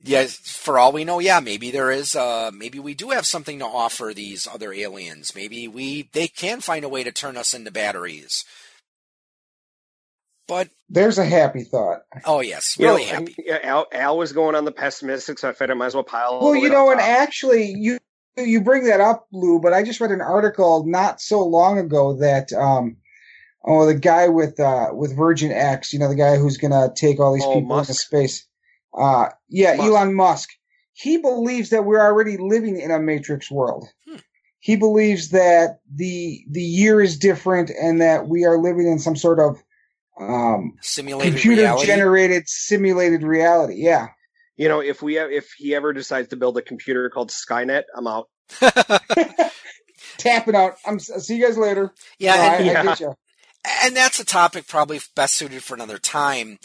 Yes, for all we know, yeah, maybe there is, maybe we do have something to offer these other aliens. Maybe they can find a way to turn us into batteries. But there's a happy thought. Oh yes, really happy. Al was going on the pessimistic, so I figured I might as well pile. Well, and actually, you bring that up, Lou. But I just read an article not so long ago that the guy with Virgin X, the guy who's going to take all these people into space. Musk. Elon Musk. He believes that we're already living in a matrix world. He believes that the year is different and that we are living in some sort of simulated computer-generated simulated reality. Yeah. If he ever decides to build a computer called Skynet, I'm out. Tapping out. See you guys later. Yeah. I get you. And that's a topic probably best suited for another time.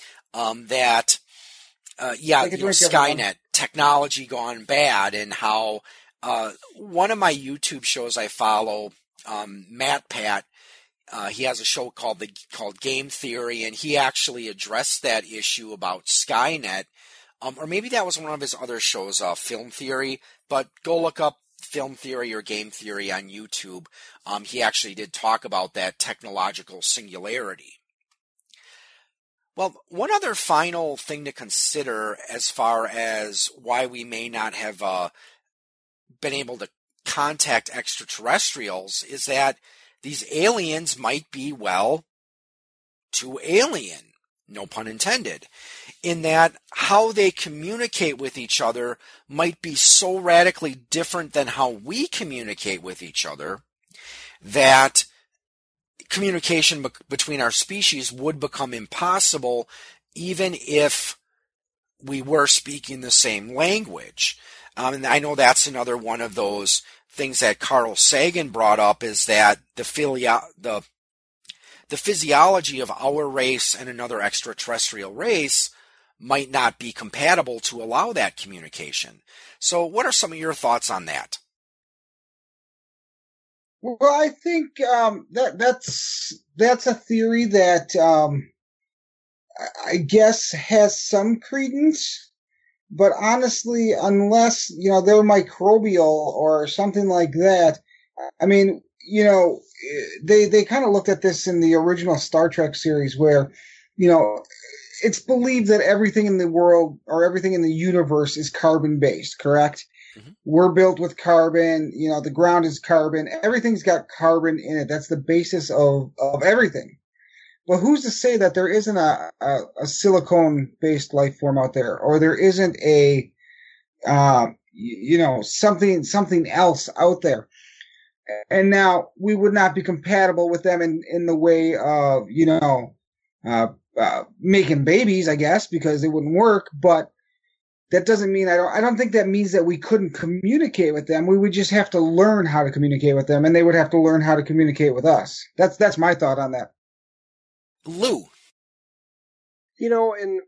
Skynet technology gone bad, and how one of my YouTube shows I follow, Matt Pat, he has a show called Game Theory, and he actually addressed that issue about Skynet, or maybe that was one of his other shows, Film Theory. But go look up Film Theory or Game Theory on YouTube. He actually did talk about that technological singularity. Well, one other final thing to consider as far as why we may not have been able to contact extraterrestrials is that these aliens might be, too alien, no pun intended, in that how they communicate with each other might be so radically different than how we communicate with each other that communication between our species would become impossible even if we were speaking the same language. And I know that's another one of those things that Carl Sagan brought up, is that the physiology of our race and another extraterrestrial race might not be compatible to allow that communication. So what are some of your thoughts on that? Well, I think that's a theory that I guess has some credence, but honestly, unless they're microbial or something like that, I mean, they kind of looked at this in the original Star Trek series, where it's believed that everything in the world or everything in the universe is carbon-based, correct? Mm-hmm. We're built with carbon, the ground is carbon, everything's got carbon in it. That's the basis of everything. But who's to say that there isn't a silicone-based life form out there, or there isn't something else out there? And now we would not be compatible with them in the way of, making babies, I guess, because it wouldn't work, but that doesn't mean I don't think that means that we couldn't communicate with them. We would just have to learn how to communicate with them, and they would have to learn how to communicate with us. That's my thought on that. Lou. And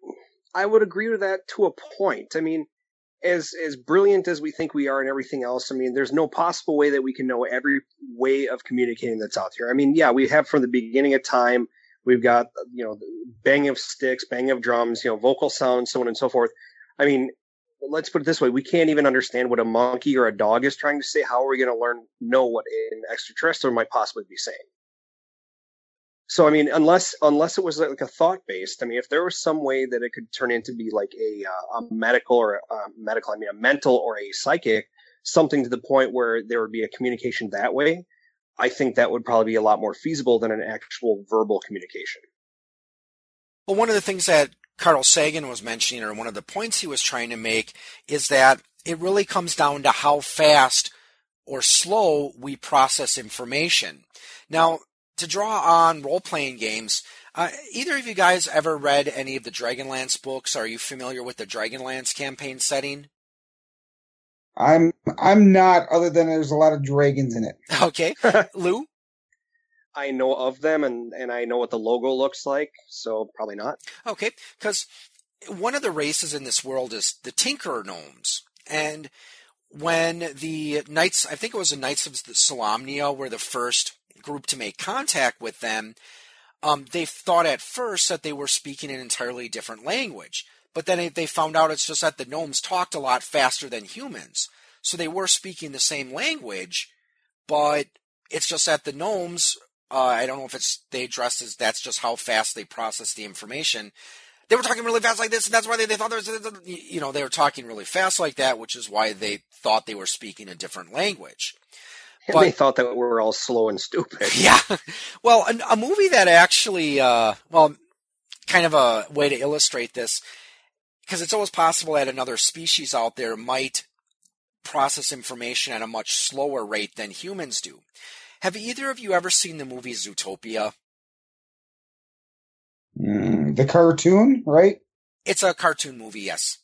I would agree with that to a point. I mean, as brilliant as we think we are and everything else, I mean, there's no possible way that we can know every way of communicating that's out there. I mean, yeah, we have from the beginning of time, we've got, bang of sticks, bang of drums, vocal sounds, so on and so forth. I mean, let's put it this way. We can't even understand what a monkey or a dog is trying to say. How are we going to know what an extraterrestrial might possibly be saying? So, I mean, unless it was like a thought-based, I mean, if there was some way that it could turn into be like a mental or a psychic, something to the point where there would be a communication that way, I think that would probably be a lot more feasible than an actual verbal communication. Well, one of the things that Carl Sagan was mentioning, or one of the points he was trying to make, is that it really comes down to how fast or slow we process information. Now, to draw on role-playing games, either of you guys ever read any of the Dragonlance books? Are you familiar with the Dragonlance campaign setting? I'm not, other than there's a lot of dragons in it. Okay. Lou? I know of them, and I know what the logo looks like, so probably not. Okay, because one of the races in this world is the Tinkerer Gnomes. And when the Knights, I think it was the Knights of Salamnia, were the first group to make contact with them, they thought at first that they were speaking an entirely different language. But then they found out it's just that the gnomes talked a lot faster than humans. So they were speaking the same language, but it's just that the gnomes... I don't know if it's they addressed as that's just how fast they process the information. They were talking really fast like this, and that's why they thought there was, you know, they were talking really fast like that, which is why they thought they were speaking a different language. But, they thought that we were all slow and stupid. Yeah. Well, a movie that actually, kind of a way to illustrate this, because it's always possible that another species out there might process information at a much slower rate than humans do. Have either of you ever seen the movie Zootopia? The cartoon, right? It's a cartoon movie, yes.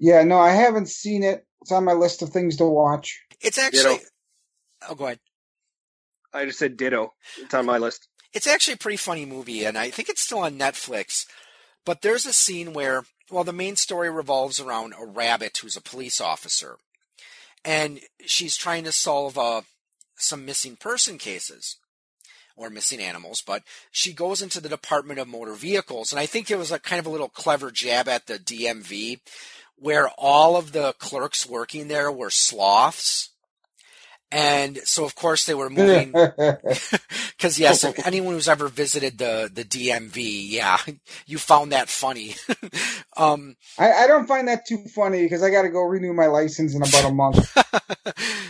Yeah, no, I haven't seen it. It's on my list of things to watch. It's actually... Ditto. Oh, go ahead. I just said ditto. It's on my list. It's actually a pretty funny movie, and I think it's still on Netflix. But there's a scene where, well, the main story revolves around a rabbit who's a police officer. And she's trying to solve some missing person cases or missing animals, but she goes into the Department of Motor Vehicles. And I think it was a kind of a little clever jab at the DMV where all of the clerks working there were sloths. And so of course they were moving because yes, if anyone who's ever visited the DMV, yeah, you found that funny. I don't find that too funny because I got to go renew my license in about a month.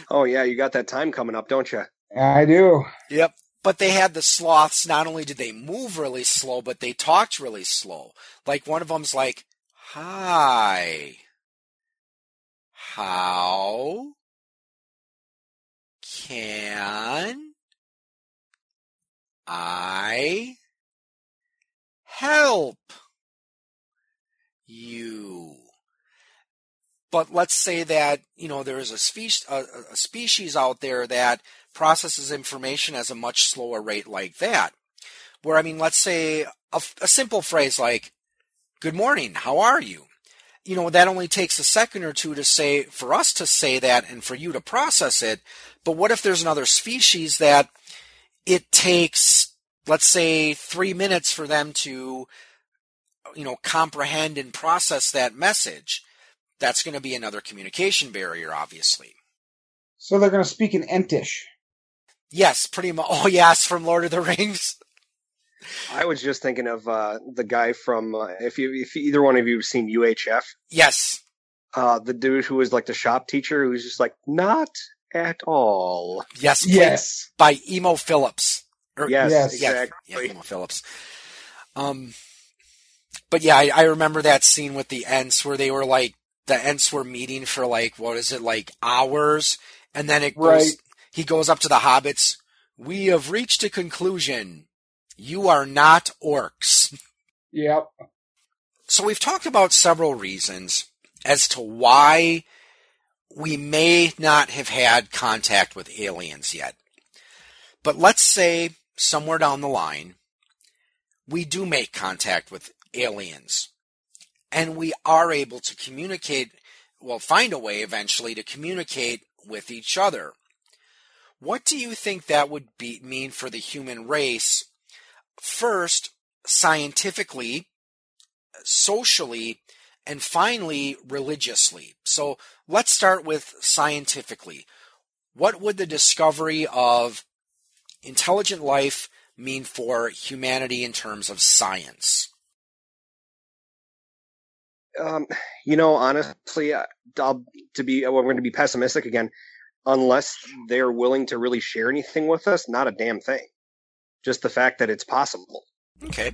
Oh yeah. You got that time coming up, don't you? I do. Yep. But they had the sloths. Not only did they move really slow, but they talked really slow. Like one of them's like, hi, how can I help you? But let's say that, you know, there is a species out there that processes information at a much slower rate like that. Where, I mean, let's say a simple phrase like, good morning, how are you? You know, that only takes a second or two to say, for us to say that and for you to process it. But what if there's another species that it takes, let's say, 3 minutes for them to, you know, comprehend and process that message? That's going to be another communication barrier, obviously. So they're going to speak in Entish. Yes, pretty much. Oh, yes, from Lord of the Rings. I was just thinking of the guy from, if either one of you have seen UHF. Yes. The dude who was like the shop teacher who's just like, not at all. Yes. Yes. By Emo Phillips. Yes, exactly. Yeah, Emo Phillips. But yeah, I remember that scene with the Ents where they were like, the Ents were meeting for like, what is it, like hours? And then it goes, right. He goes up to the Hobbits. We have reached a conclusion. You are not orcs. Yep. So we've talked about several reasons as to why we may not have had contact with aliens yet. But let's say somewhere down the line, we do make contact with aliens. And we are able to communicate, well, find a way eventually to communicate with each other. What do you think that would mean for the human race? First, scientifically, socially, and finally, religiously. So let's start with scientifically. What would the discovery of intelligent life mean for humanity in terms of science? Honestly, I'm going to be pessimistic again. unless they're willing to really share anything with us, not a damn thing. Just the fact that it's possible. Okay.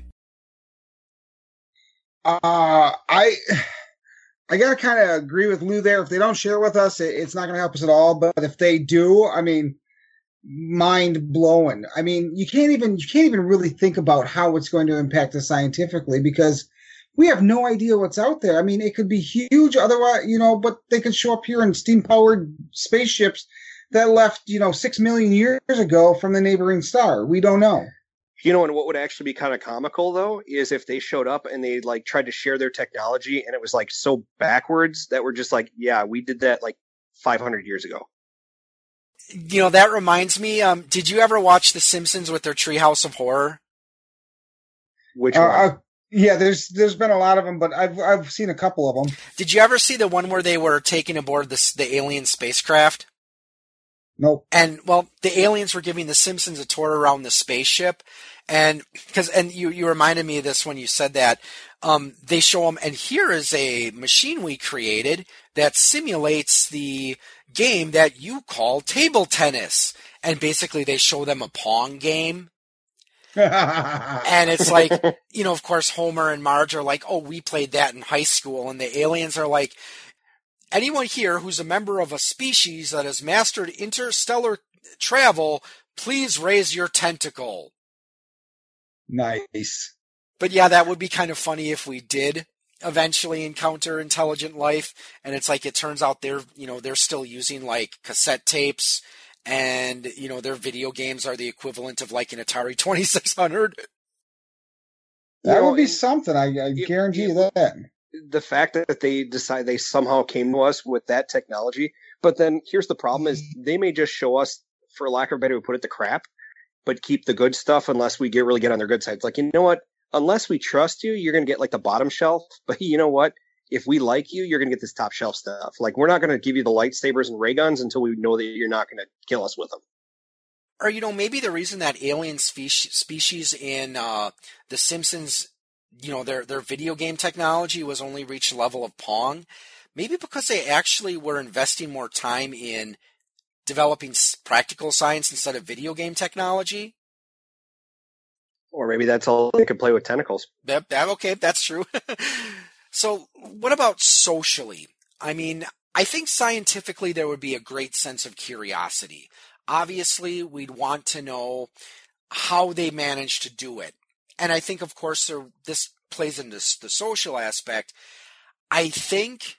I gotta kind of agree with Lou there. If they don't share with us, it's not gonna help us at all. But if they do, I mean, mind blowing. I mean, you can't even really think about how it's going to impact us scientifically, because we have no idea what's out there. I mean, it could be huge otherwise, but they could show up here in steam-powered spaceships that left, 6 million years ago from the neighboring star. We don't know. And what would actually be kind of comical, though, is if they showed up and they, tried to share their technology, and it was, so backwards that we're just like, yeah, we did that, 500 years ago. That reminds me, did you ever watch The Simpsons with their Treehouse of Horror? Which one? Yeah, there's been a lot of them, but I've seen a couple of them. Did you ever see the one where they were taken aboard the alien spacecraft? Nope. And the aliens were giving the Simpsons a tour around the spaceship, and you reminded me of this when you said that. They show them, and here is a machine we created that simulates the game that you call table tennis, and basically they show them a Pong game. And it's like, of course, Homer and Marge are like, oh, we played that in high school. And the aliens are like, anyone here who's a member of a species that has mastered interstellar travel, please raise your tentacle. Nice. But yeah, that would be kind of funny if we did eventually encounter intelligent life. And it's like, it turns out they're still using cassette tapes. And, their video games are the equivalent of an Atari 2600. That would be something, I guarantee you that. The fact that they decide they somehow came to us with that technology. But then here's the problem is they may just show us, for lack of a better way to put it, the crap, but keep the good stuff unless we really get on their good side. It's like, you know what? Unless we trust you, you're going to get the bottom shelf. But you know what? If we like you, you're going to get this top shelf stuff. We're not going to give you the lightsabers and ray guns until we know that you're not going to kill us with them. Or, maybe the reason that alien species in The Simpsons, their video game technology was only reached level of Pong, maybe because they actually were investing more time in developing practical science instead of video game technology. Or maybe that's all they could play with tentacles. Okay, that's true. So what about socially? I mean, I think scientifically there would be a great sense of curiosity. Obviously, we'd want to know how they managed to do it. And I think, of course, this plays into the social aspect. I think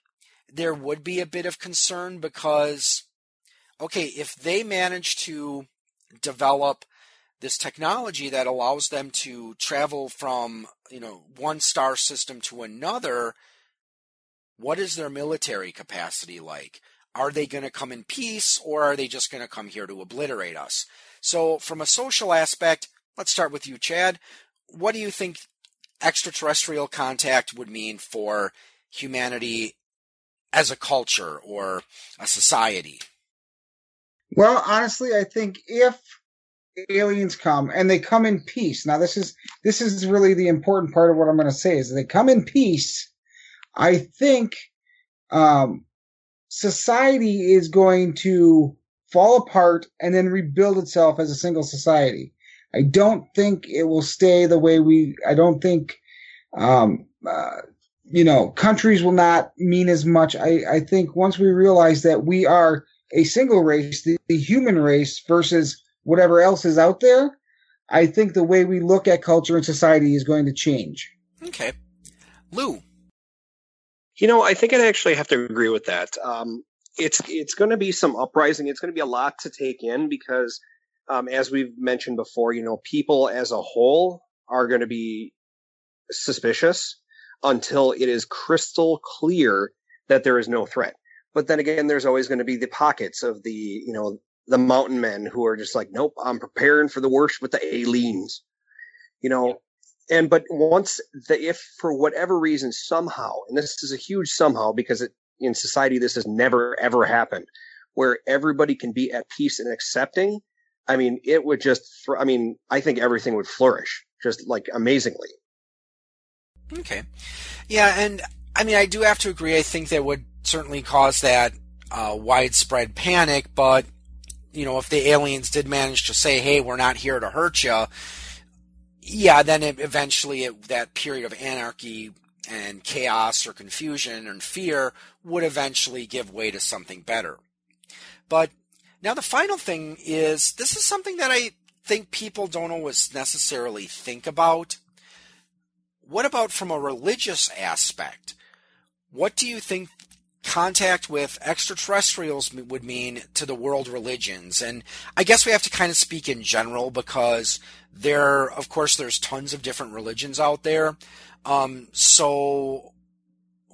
there would be a bit of concern because, okay, if they managed to develop this technology that allows them to travel from, one star system to another, what is their military capacity like? Are they going to come in peace, or are they just going to come here to obliterate us? So from a social aspect, let's start with you, Chad. What do you think extraterrestrial contact would mean for humanity as a culture or a society? Well, honestly, I think if aliens come and they come in peace. Now, this is really the important part of what I'm going to say is they come in peace. I think society is going to fall apart and then rebuild itself as a single society. I don't think it will stay the way I don't think countries will not mean as much. I think once we realize that we are a single race, the human race versus whatever else is out there, I think the way we look at culture and society is going to change. Okay. Lou? I think I'd actually have to agree with that. It's going to be some uprising. It's going to be a lot to take in because, as we've mentioned before, people as a whole are going to be suspicious until it is crystal clear that there is no threat. But then again, there's always going to be the pockets of the, the mountain men who are just like, nope, I'm preparing for the worst with the aliens, and but once if for whatever reason somehow, and this is a huge somehow because in society this has never ever happened where everybody can be at peace and accepting, it would just, I think everything would flourish just amazingly. Okay. Yeah. And I do have to agree. I think that would certainly cause that widespread panic, but you know, if the aliens did manage to say, hey, we're not here to hurt you, yeah, then eventually that period of anarchy and chaos or confusion and fear would eventually give way to something better. But now the final thing is, this is something that I think people don't always necessarily think about. What about from a religious aspect? What do you think contact with extraterrestrials would mean to the world religions? And I guess we have to kind of speak in general, because there, of course, there's tons of different religions out there. So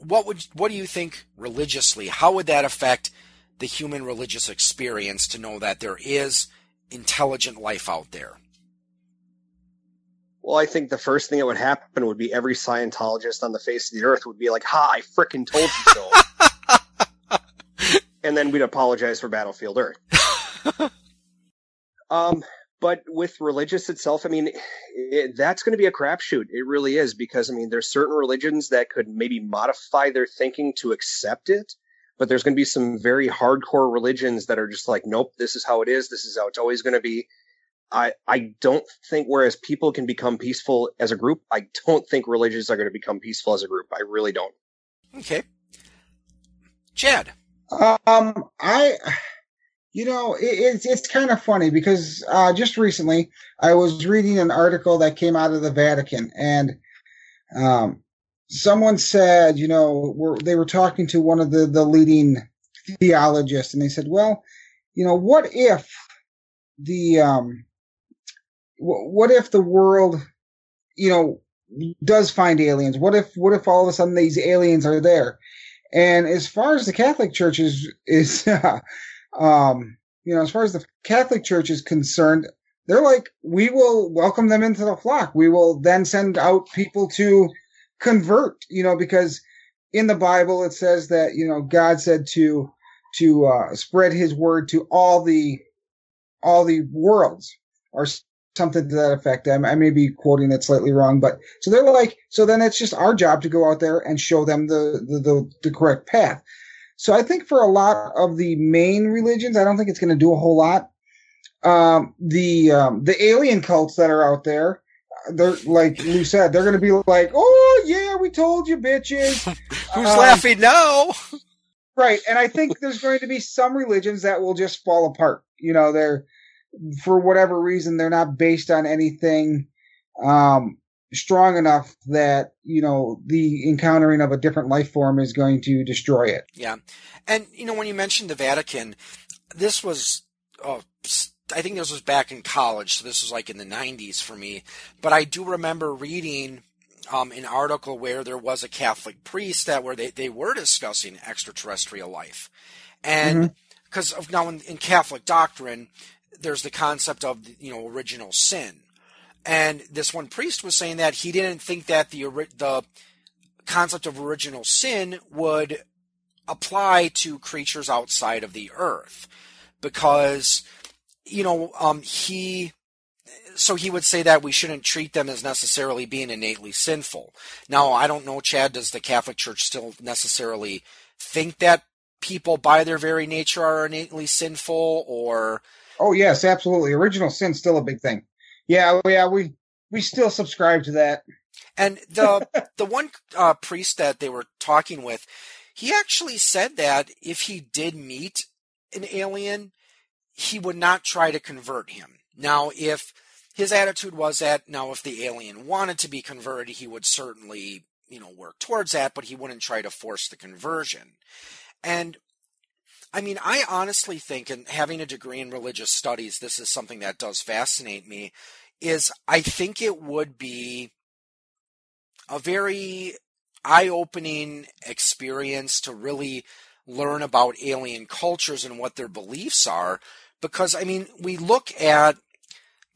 what do you think religiously? How would that affect the human religious experience to know that there is intelligent life out there? Well, I think the first thing that would happen would be every Scientologist on the face of the earth would be like, ha, I frickin' told you so. And then we'd apologize for Battlefield Earth. But with religious itself, I mean, that's going to be a crapshoot. It really is, because, I mean, there's certain religions that could maybe modify their thinking to accept it, but there's going to be some very hardcore religions that are just like, nope, this is how it is. This is how it's always going to be. I don't think, whereas people can become peaceful as a group, I don't think religions are going to become peaceful as a group. I really don't. Okay. Chad. It's kind of funny because just recently I was reading an article that came out of the Vatican, and someone said, you know, they were talking to one of the leading theologists, and they said, well, you know, what if the world, you know, does find aliens? What if all of a sudden these aliens are there? And as far as the Catholic Church is concerned, they're like, we will welcome them into the flock. We will then send out people to convert, you know, because in the Bible it says that, you know, God said to spread his word to all the worlds or something to that effect. I may be quoting it slightly wrong, but so they're like, so then it's just our job to go out there and show them the correct path. So I think for a lot of the main religions, I don't think it's going to do a whole lot. The alien cults that are out there, they're like Lou said, they're going to be like, oh yeah, we told you bitches. Who's laughing now? Right. And I think there's going to be some religions that will just fall apart. You know, they're, for whatever reason, they're not based on anything strong enough that, you know, the encountering of a different life form is going to destroy it. Yeah. And, you know, when you mentioned the Vatican, this was, I think this was back in college, so this was like in the 90s for me. But I do remember reading an article where there was a Catholic priest that they were discussing extraterrestrial life. And because mm-hmm. now in Catholic doctrine, there's the concept of, you know, original sin. And this one priest was saying that he didn't think that the concept of original sin would apply to creatures outside of the earth, because, you know, so he would say that we shouldn't treat them as necessarily being innately sinful. Now, I don't know, Chad, does the Catholic Church still necessarily think that people by their very nature are innately sinful, or... Oh, yes, absolutely. Original sin's still a big thing. Yeah, we still subscribe to that. And the one priest that they were talking with, he actually said that if he did meet an alien, he would not try to convert him. Now, if his attitude was that, now if the alien wanted to be converted, he would certainly, you know, work towards that, but he wouldn't try to force the conversion. And I mean, I honestly think, and having a degree in religious studies, this is something that does fascinate me, is I think it would be a very eye-opening experience to really learn about alien cultures and what their beliefs are. Because, I mean, we look at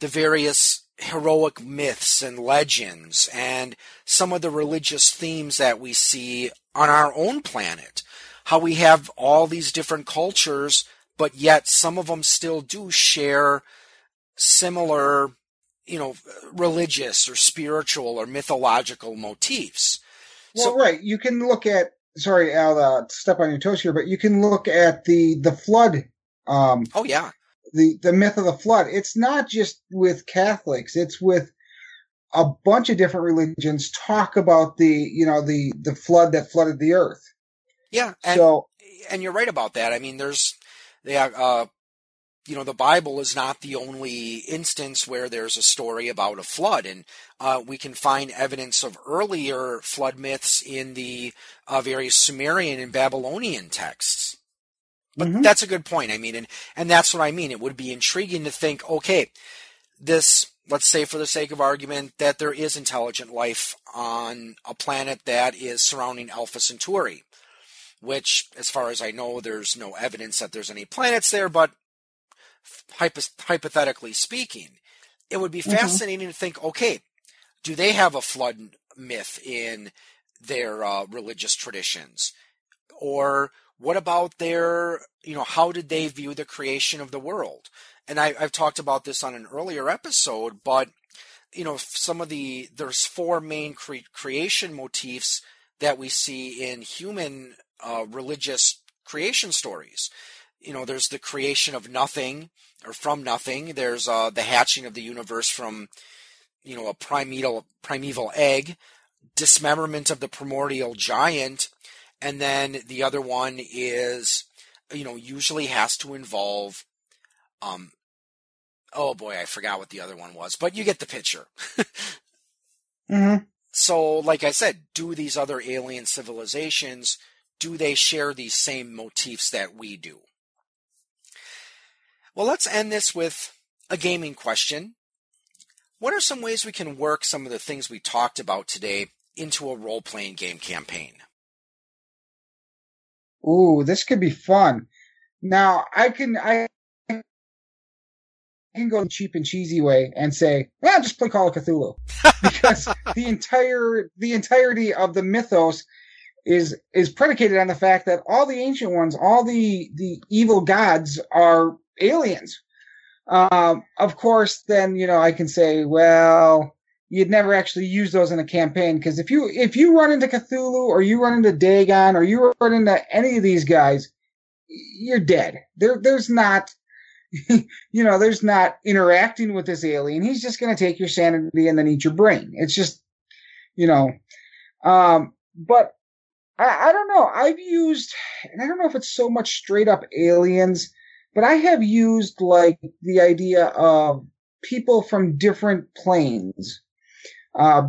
the various heroic myths and legends and some of the religious themes that we see on our own planet. How we have all these different cultures, but yet some of them still do share similar, you know, religious or spiritual or mythological motifs. Well, so, right. You can look at sorry, Al, to step on your toes here, but you can look at the flood. Oh, yeah. The myth of the flood. It's not just with Catholics. It's with a bunch of different religions talk about the flood that flooded the earth. Yeah. And you're right about that. I mean, the Bible is not the only instance where there's a story about a flood, and we can find evidence of earlier flood myths in the various Sumerian and Babylonian texts. But mm-hmm. That's a good point. I mean, and that's what I mean. It would be intriguing to think, okay, let's say for the sake of argument that there is intelligent life on a planet that is surrounding Alpha Centauri, which, as far as I know, there's no evidence that there's any planets there, but hypothetically speaking, it would be fascinating to think, okay, do they have a flood myth in their religious traditions? Or what about their, how did they view the creation of the world? And I've talked about this on an earlier episode, but, there's four main creation motifs that we see in human religious creation stories. There's the creation of nothing or from nothing. There's the hatching of the universe from, a primeval egg, dismemberment of the primordial giant, and then the other one is, usually has to involve, oh boy, I forgot what the other one was, but you get the picture. Mm-hmm. So, like I said, do these other alien civilizations, do they share these same motifs that we do? Well, let's end this with a gaming question. What are some ways we can work some of the things we talked about today into a role-playing game campaign? Ooh, this could be fun. Now, I can go the cheap and cheesy way and say, well, just play Call of Cthulhu. Because the entirety of the mythos is predicated on the fact that all the ancient ones, all the evil gods are aliens. Of course, then, I can say, well, you'd never actually use those in a campaign, because if you run into Cthulhu or you run into Dagon or you run into any of these guys, you're dead. There's not interacting with this alien. He's just going to take your sanity and then eat your brain. It's just, but I don't know. I've used, and I don't know if it's so much straight up aliens, but I have used like the idea of people from different planes,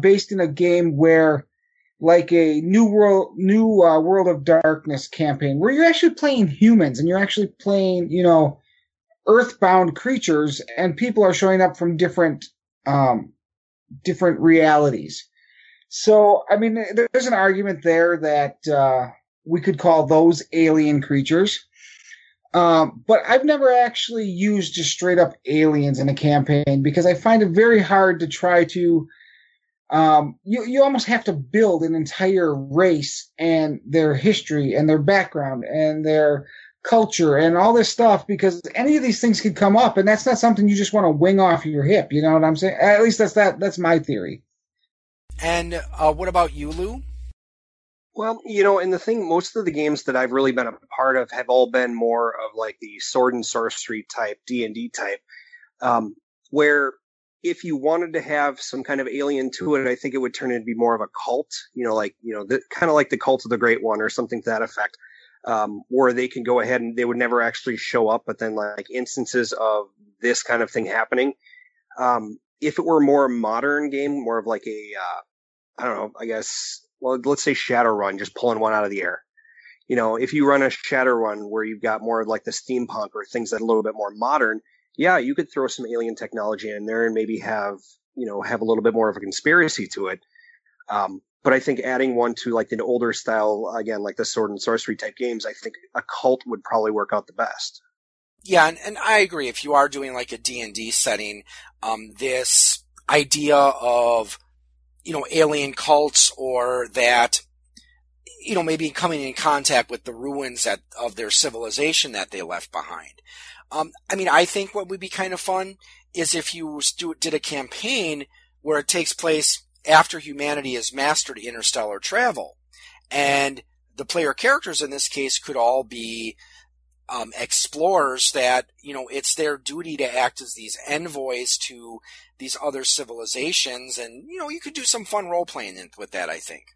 based in a game where like a new World of Darkness campaign where you're actually playing humans and you're actually playing, earthbound creatures, and people are showing up from different realities. So, I mean, there's an argument there that we could call those alien creatures. But I've never actually used just straight up aliens in a campaign because I find it very hard to try to you almost have to build an entire race and their history and their background and their culture and all this stuff, because any of these things could come up, and that's not something you just want to wing off your hip. You know what I'm saying? At least that's my theory. And what about you, Lou? Well, and the thing, most of the games that I've really been a part of have all been more of like the sword and sorcery type, D&D type, where if you wanted to have some kind of alien to it, I think it would turn into be more of a cult, kind of like the Cult of the Great One or something to that effect, where they can go ahead and they would never actually show up, but then like instances of this kind of thing happening. If it were a more modern game, more of like a, I don't know, I guess, well, let's say Shadowrun, just pulling one out of the air. If you run a Shadowrun where you've got more of like the steampunk or things that are a little bit more modern, yeah, you could throw some alien technology in there and maybe have a little bit more of a conspiracy to it. But I think adding one to like an older style, again, like the sword and sorcery type games, I think a cult would probably work out the best. Yeah, and I agree. If you are doing like a D&D setting, this idea of, alien cults or that, maybe coming in contact with the ruins of their civilization that they left behind. I think what would be kind of fun is if you did a campaign where it takes place after humanity has mastered interstellar travel, and the player characters in this case could all be explorers that, you know, it's their duty to act as these envoys to these other civilizations. And, you know, you could do some fun role-playing with that, I think.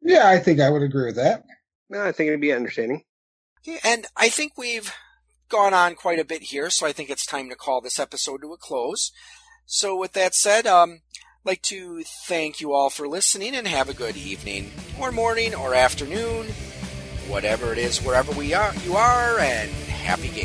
Yeah, I think I would agree with that. No, I think it'd be entertaining. Yeah, and I think we've gone on quite a bit here, so I think it's time to call this episode to a close. So with that said, I'd like to thank you all for listening, and have a good evening, or morning, or afternoon, whatever it is, wherever you are, and happy gaming.